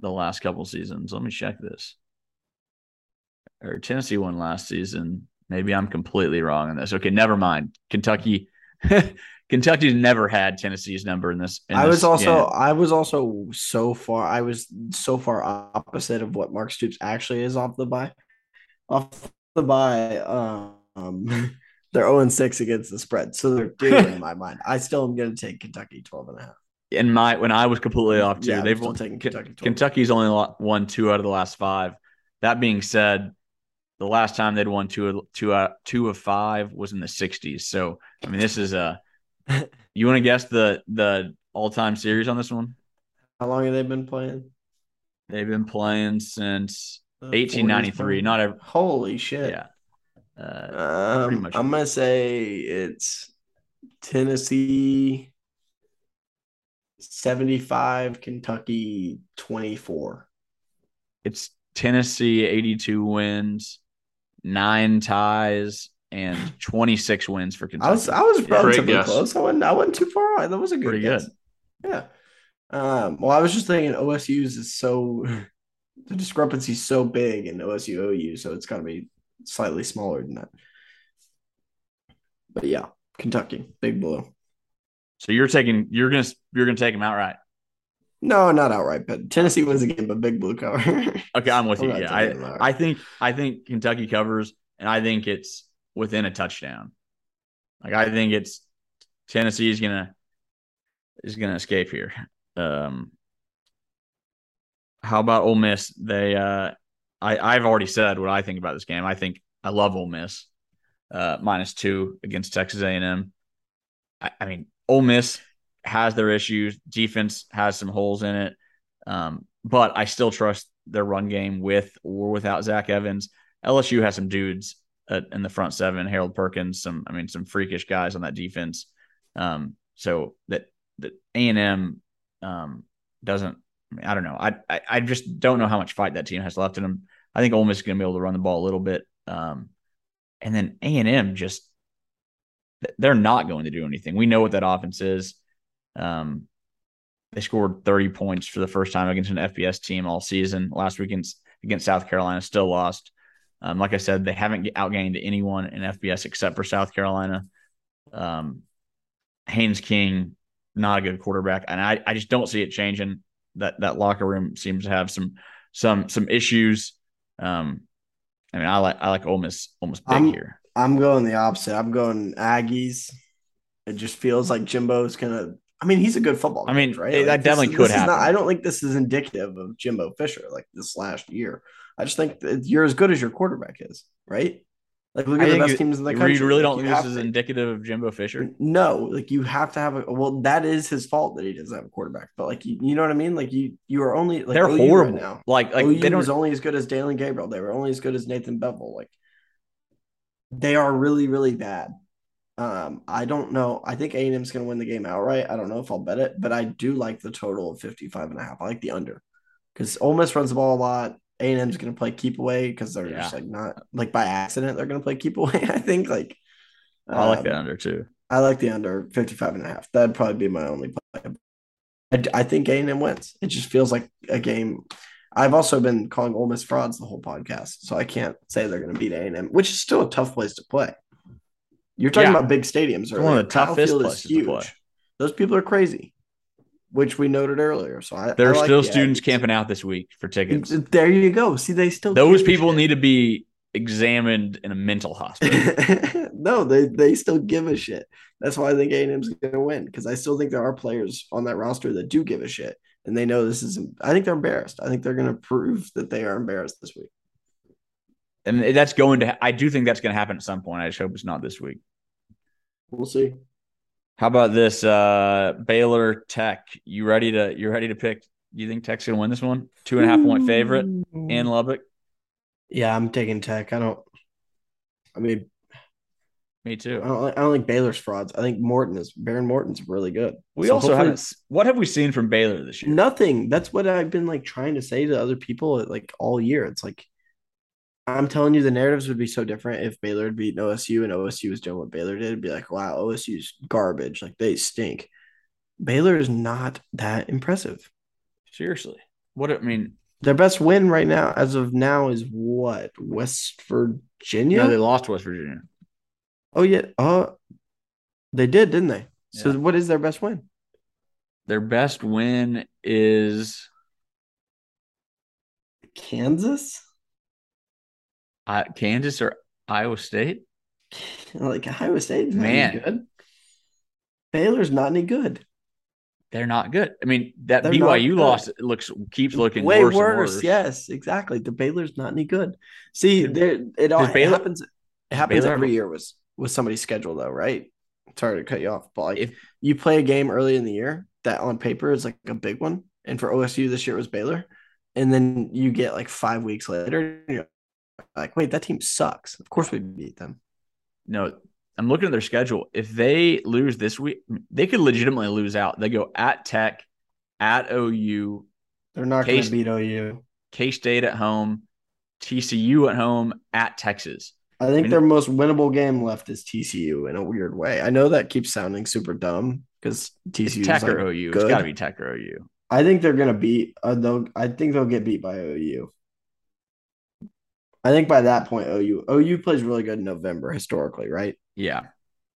the last couple seasons. Let me check this. Or Tennessee won last season. Maybe I'm completely wrong on this. Okay, never mind. Kentucky – Kentucky's never had Tennessee's number in this. In I was this also, game. I was also so far, I was so far opposite of what Mark Stoops actually is off the bye. Off the bye, um, they're zero and six against the spread, so they're doing in my mind. I still am going to take Kentucky twelve and a half. And my when I was completely off too, yeah, they've won, taken Kentucky. twelve. Kentucky's only won two out of the last five. That being said, the last time they'd won two, two, uh, two of five was in the sixties. So I mean, this is a you want to guess the the all-time series on this one? How long have they been playing? They've been playing since uh, eighteen ninety-three. Not every, holy shit! Yeah, uh, um, pretty much. I'm gonna say it's Tennessee seventy-five, Kentucky twenty-four. It's Tennessee eighty-two wins, nine ties. And twenty-six wins for Kentucky. I was, I was relatively yeah, close. I wasn't, I wasn't too far off. That was a good Pretty guess. Good. Yeah. Um, well, I was just thinking O S U's is so – the discrepancy is so big in O S U O U, so it's got to be slightly smaller than that. But, yeah, Kentucky, big blue. So you're taking – you're going to you're gonna take them outright? No, not outright, but Tennessee wins the game, but big blue cover. Okay, I'm with I'm you. Yeah, I, I, think, I think Kentucky covers, and I think it's – within a touchdown. Like, I think it's Tennessee is gonna is gonna escape here. Um, how about Ole Miss? They uh, I I've already said what I think about this game. I think I love Ole Miss. uh, minus two against Texas A and M. I, I mean, Ole Miss has their issues. Defense has some holes in it. Um, but I still trust their run game with or without Zach Evans. L S U has some dudes uh, in the front seven, Harold Perkins, some, I mean, some freakish guys on that defense. Um, so that, that A and M um, doesn't, I don't know. I, I I just don't know how much fight that team has left in them. I think Ole Miss is going to be able to run the ball a little bit. Um, and then A and M just, they're not going to do anything. We know what that offense is. Um, they scored thirty points for the first time against an F B S team all season. Last week against, against South Carolina, still lost. Um, like I said, they haven't outgained anyone in F B S except for South Carolina. Um, Haynes King, not a good quarterback. And I, I just don't see it changing. That that locker room seems to have some some some issues. Um, I mean, I like I like Ole Miss almost big I'm, here. I'm going the opposite. I'm going Aggies. It just feels like Jimbo's gonna. I mean, he's a good football. I mean, coach, right? It, like, that definitely is, could happen. Not, I don't think this is indicative of Jimbo Fisher like this last year. I just think that you're as good as your quarterback is, right? Like, look at I the best you, teams in the country. You really don't like, think this is to, indicative of Jimbo Fisher? No. Like, you have to have a – well, that is his fault that he doesn't have a quarterback. But, like, you, you know what I mean? Like, you you are only like, – they're O U horrible. Right now. Like, like O U they don't, was only as good as Dalen Gabriel. They were only as good as Nathan Bevel. Like, they are really, really bad. Um, I don't know. I think A and M's going to win the game outright. I don't know if I'll bet it. But I do like the total of fifty-five and a half. I like the under because Ole Miss runs the ball a lot. A and M's going to play keep away because they're yeah. just like not like by accident. They're going to play keep away. I think like um, I like the under too. I like the under fifty-five and a half. That'd probably be my only play. I, I think A and M wins. It just feels like a game. I've also been calling Ole Miss frauds the whole podcast, so I can't say they're going to beat A and M, which is still a tough place to play. You're talking yeah. about big stadiums. Right? One of the toughest places to play. Those people are crazy, which we noted earlier. So I, there are I like still the students Aggies. Camping out this week for tickets. There you go. See, they still those people need to be examined in a mental hospital. No, they they still give a shit. That's why I think A and M's going to win because I still think there are players on that roster that do give a shit, and they know this is. I think they're embarrassed. I think they're going to prove that they are embarrassed this week. And that's going to. I do think that's going to happen at some point. I just hope it's not this week. We'll see. How about this uh, Baylor Tech? You ready to you ready to pick? You think Tech's gonna win this one? Two and a half point favorite in Lubbock. Yeah, I'm taking Tech. I don't. I mean, me too. I don't, I don't think Baylor's frauds. I think Morton is Baron Morton's really good. We so also haven't. What have we seen from Baylor this year? Nothing. That's what I've been like trying to say to other people like all year. It's like I'm telling you, the narratives would be so different if Baylor had beaten O S U and O S U was doing what Baylor did. It'd be like, wow, O S U's garbage. Like, they stink. Baylor is not that impressive. Seriously. What I mean, their best win right now, as of now, is what? West Virginia? No, they lost to West Virginia. Oh, yeah. Uh, they did, didn't they? Yeah. So, what is their best win? Their best win is Kansas? Uh, Kansas or Iowa State? Like Iowa State, man. Good. Baylor's not any good. They're not good. I mean, that They're B Y U loss looks keeps looking way worse. worse. And worse. Yes, exactly. The Baylor's not any good. See, there it all Baylor, it happens. It happens Baylor, every year with with somebody's schedule, though, right? Sorry to cut you off, but like if you play a game early in the year that on paper is like a big one, and for O S U this year it was Baylor, and then you get like five weeks later. You know, like, wait, that team sucks. Of course we beat them. No, I'm looking at their schedule. If they lose this week, they could legitimately lose out. They go at Tech, at O U. They're not going to beat O U. K-State at home, T C U at home, at Texas. I think I mean, their most winnable game left is T C U in a weird way. I know that keeps sounding super dumb because T C U is Tech like or O U. Good. It's got to be Tech or O U. I think they're going to beat uh, – I think they'll get beat by O U. I think by that point, O U O U plays really good in November historically, right? Yeah.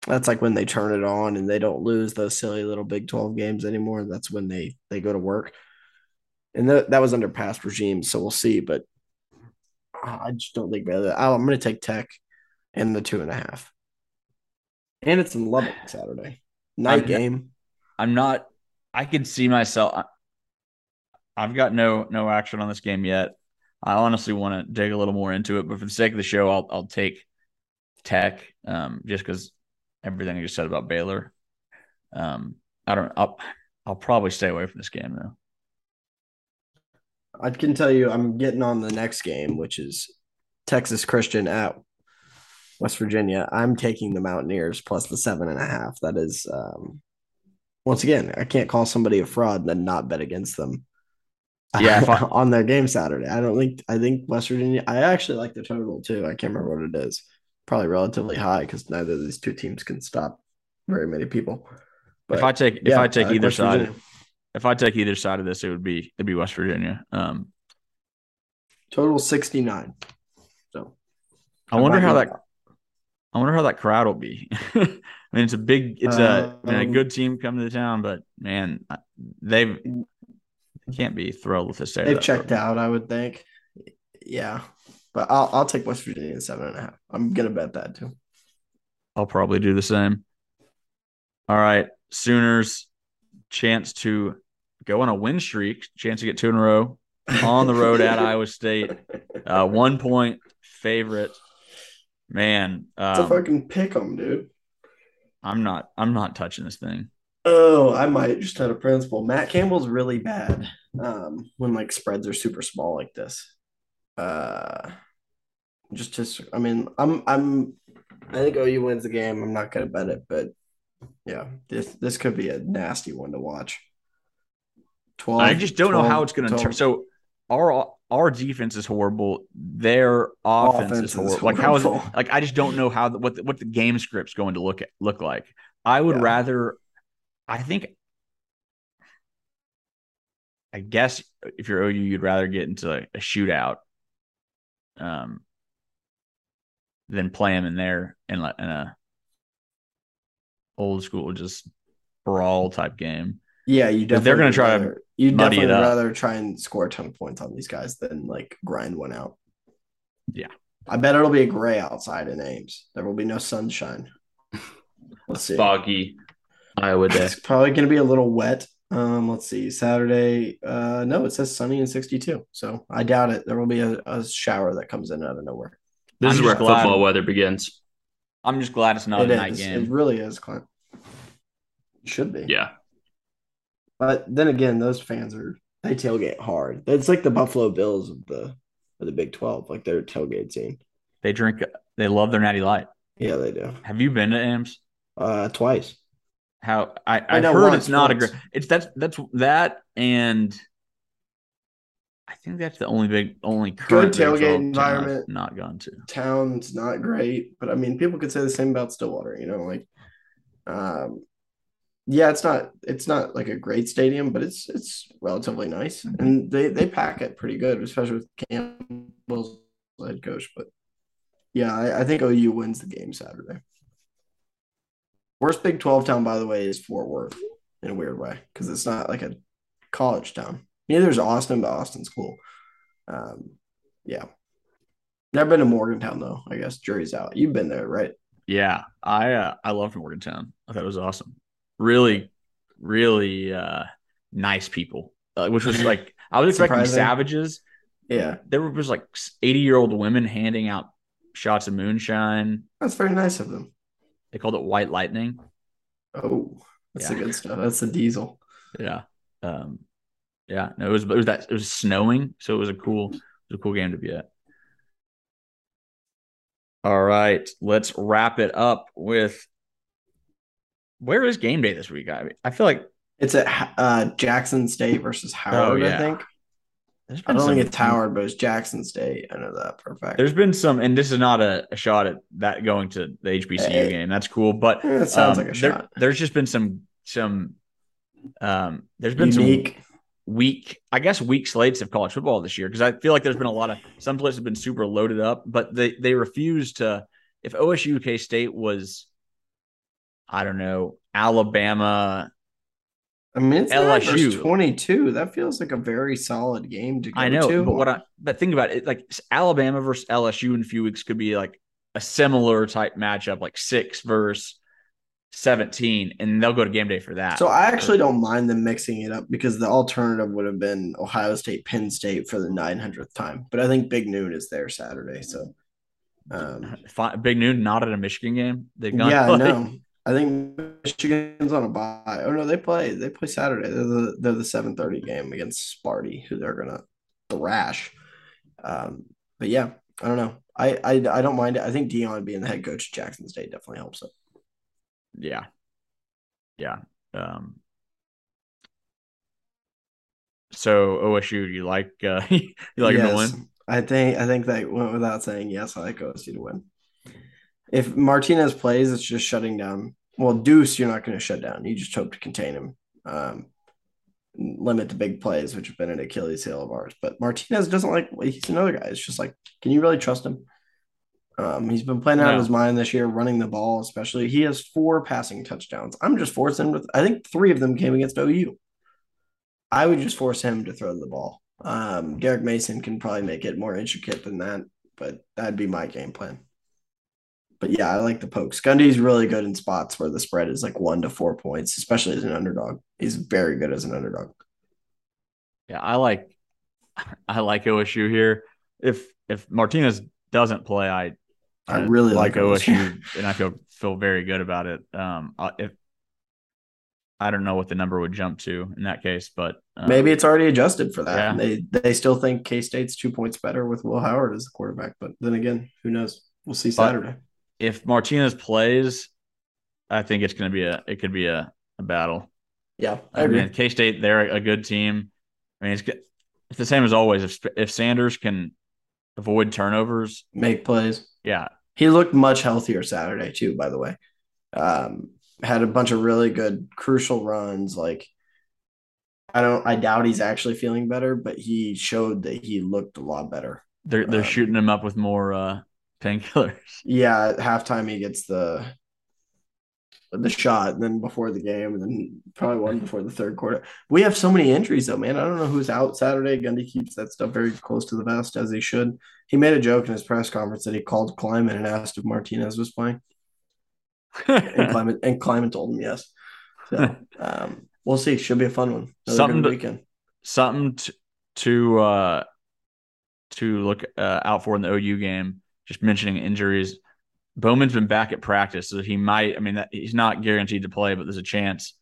That's like when they turn it on and they don't lose those silly little Big twelve games anymore. That's when they, they go to work. And th- that was under past regimes, so we'll see. But I just don't think about that. I'm going to take Tech and the two and a half. And it's in Lubbock Saturday. Night I'm game. Not, I'm not – I can see myself – I've got no no action on this game yet. I honestly want to dig a little more into it, but for the sake of the show, I'll I'll take Tech, um, just because everything you just said about Baylor. Um, I don't. I'll, I'll probably stay away from this game though. I can tell you, I'm getting on the next game, which is Texas Christian at West Virginia. I'm taking the Mountaineers plus the seven and a half. That is, um, once again, I can't call somebody a fraud and then not bet against them. Yeah, I, on their game Saturday. I don't think. I think West Virginia. I actually like the total too. I can't remember what it is. Probably relatively high because neither of these two teams can stop very many people. But if I take if yeah, I take uh, either West side, Virginia. If I take either side of this, it would be it'd be West Virginia. Um, total sixty nine. So I, I wonder how that. Out. I wonder how that crowd will be. I mean, it's a big, it's a, um, a good team coming to town, but man, they've they can't be thrilled with this. They've checked program. out, I would think. Yeah, but I'll I'll take West Virginia at seven and a half. I'm gonna bet that too. I'll probably do the same. All right, Sooners chance to go on a win streak, chance to get two in a row on the road at Iowa State, uh, one point favorite. Man, um, it's a fucking pick 'em, dude. I'm not. I'm not touching this thing. Oh, I might just out of principle. Matt Campbell's really bad um, when like spreads are super small like this. Uh, just, just. I mean, I'm. I'm. I think O U wins the game. I'm not gonna bet it, but yeah, this this could be a nasty one to watch. Twelve. I just don't twelve, know how it's gonna turn. So our. Our defense is horrible. Their offense, offense is horrible. Is horrible. Like how is it, like I just don't know how the, what the, what the game script's going to look at, look like. I would yeah. rather. I think. I guess if you're O U, you'd rather get into a, a shootout, um, than play them in there and in, in a old school just brawl type game. Yeah, you definitely. They're going to try to. You'd definitely rather try and score a ton of points on these guys than, like, grind one out. Yeah. I bet it'll be a gray outside in Ames. There will be no sunshine. Let's see. Foggy Iowa day. It's probably going to be a little wet. Um, let's see. Saturday, uh, no, it says sunny and sixty-two. So I doubt it. There will be a, a shower that comes in out of nowhere. This I'm is where glad. football weather begins. I'm just glad it's not it a is. night game. It really is, Clint. It should be. Yeah. But then again, those fans are – they tailgate hard. It's like the Buffalo Bills of the of the Big twelve, like their tailgate scene. They drink – they love their Natty Light. Yeah, they do. Have you been to Ames? Uh, twice. How – I, I've heard it's not a great – it's that's that's that and I think that's the only big – only current good tailgate environment. Not gone to. Town's not great. But, I mean, people could say the same about Stillwater, you know, like – um. Yeah, it's not it's not like a great stadium, but it's it's relatively nice, and they, they pack it pretty good, especially with Campbell's head coach. But yeah, I, I think O U wins the game Saturday. Worst Big twelve town, by the way, is Fort Worth in a weird way because it's not like a college town. Neither is Austin, but Austin's cool. Um, yeah, never been to Morgantown though. I guess jury's out. You've been there, right? Yeah, I uh, I loved Morgantown. I thought it was awesome. Really, really uh, nice people, uh, which was like – I was expecting savages. Yeah. There were just like eighty-year-old women handing out shots of moonshine. That's very nice of them. They called it white lightning. Oh, that's yeah. the good stuff. That's the diesel. Yeah. Um, yeah. No, it was it was that it was snowing, so it was a cool it was a cool game to be at. All right. Let's wrap it up with – where is game day this week? I mean, I feel like it's at uh, Jackson State versus Howard. Oh, yeah. I think I don't some... think it's Howard, but it's Jackson State. I know that for a fact. There's been some, and this is not a, a shot at that going to the H B C U hey. game. That's cool, but yeah, that sounds um, like a there, shot. There's just been some some. Um, there's been Unique. some weak, I guess, weak slates of college football this year because I feel like there's been a lot of some places have been super loaded up, but they they refuse to. If O S U K-State was. I don't know, Alabama. I mean, it's L S U twenty-two. That feels like a very solid game to go to. I know, to. but what I but think about it, like Alabama versus L S U in a few weeks could be like a similar type matchup, like six versus seventeen, and they'll go to game day for that. So I actually don't mind them mixing it up because the alternative would have been Ohio State, Penn State for the nine hundredth time. But I think Big Noon is there Saturday, so Um, Big Noon not at a Michigan game. They've gone. Yeah, I know. I think Michigan's on a bye. Oh no, they play. They play Saturday. They're the they're the seven thirty game against Sparty, who they're gonna thrash. Um, but yeah, I don't know. I, I I don't mind it. I think Deion being the head coach of Jackson State definitely helps it. Yeah, yeah. Um, so O S U, you like uh, you like yes. him to win? I think I think that went without saying. Yes, I like O S U to win. If Martinez plays, it's just shutting down. Well, Deuce, you're not going to shut down. You just hope to contain him, um, limit the big plays, which have been an Achilles heel of ours. But Martinez doesn't like – he's another guy. It's just like, can you really trust him? Um, he's been playing out no. of his mind this year, running the ball especially. He has four passing touchdowns. I'm just forcing him with – I think three of them came against O U. I would just force him to throw the ball. Um, Derek Mason can probably make it more intricate than that, but that'd be my game plan. But yeah, I like the Pokes. Gundy's really good in spots where the spread is like one to four points, especially as an underdog. He's very good as an underdog. Yeah, I like, I like O S U here. If if Martinez doesn't play, I, I really like, like O S U, and I feel feel very good about it. Um, if I don't know what the number would jump to in that case, but um, maybe it's already adjusted for that. Yeah. They they still think K-State's two points better with Will Howard as the quarterback. But then again, who knows? We'll see Saturday. But, if Martinez plays, I think it's going to be a – it could be a, a battle. Yeah, I agree. I mean, K-State, they're a good team. I mean, it's it's the same as always. If if Sanders can avoid turnovers, make plays, yeah, he looked much healthier Saturday too. By the way, um, had a bunch of really good crucial runs. Like, I don't, I doubt he's actually feeling better, but he showed that he looked a lot better. They're they're um, shooting him up with more. Uh, Painkillers. Yeah, at halftime he gets the the shot, and then before the game, and then probably one before the third quarter. We have so many injuries, though, man. I don't know who's out Saturday. Gundy keeps that stuff very close to the vest, as he should. He made a joke in his press conference that he called Kleiman and asked if Martinez was playing. and, Kleiman, and Kleiman told him yes. So um, we'll see. Should be a fun one. Another something good weekend. To, something t- to, uh, to look uh, out for in the O U game. Just mentioning injuries, Bowman's been back at practice, so he might – I mean, that, he's not guaranteed to play, but there's a chance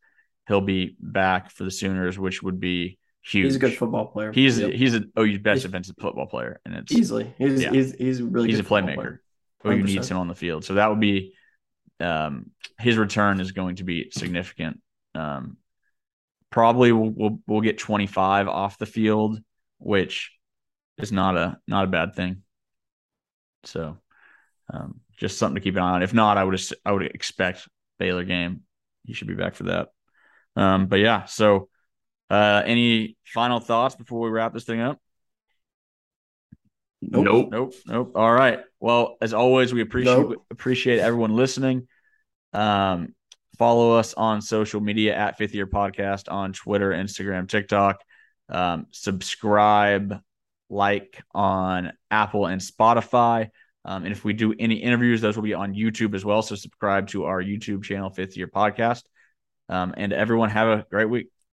he'll be back for the Sooners, which would be huge. He's a good football player. He's yep. he's an O U's best he's, defensive football player, and it's easily he's yeah. he's he's really he's good a playmaker. O U needs him on the field, so that would be um, his return is going to be significant. Um, probably we'll, we'll we'll get twenty-five off the field, which is not a not a bad thing. So, um, just something to keep an eye on. If not, I would I would expect Baylor game. He should be back for that. Um, but yeah. So, uh, any final thoughts before we wrap this thing up? Nope. Nope. Nope. nope. All right. Well, as always, we appreciate nope. appreciate everyone listening. Um, follow us on social media at Fifth Year Podcast on Twitter, Instagram, TikTok. Um, subscribe. Like on Apple and Spotify. Um, and if we do any interviews, those will be on YouTube as well. So subscribe to our YouTube channel, Fifth Year Podcast. Um, and everyone have a great week.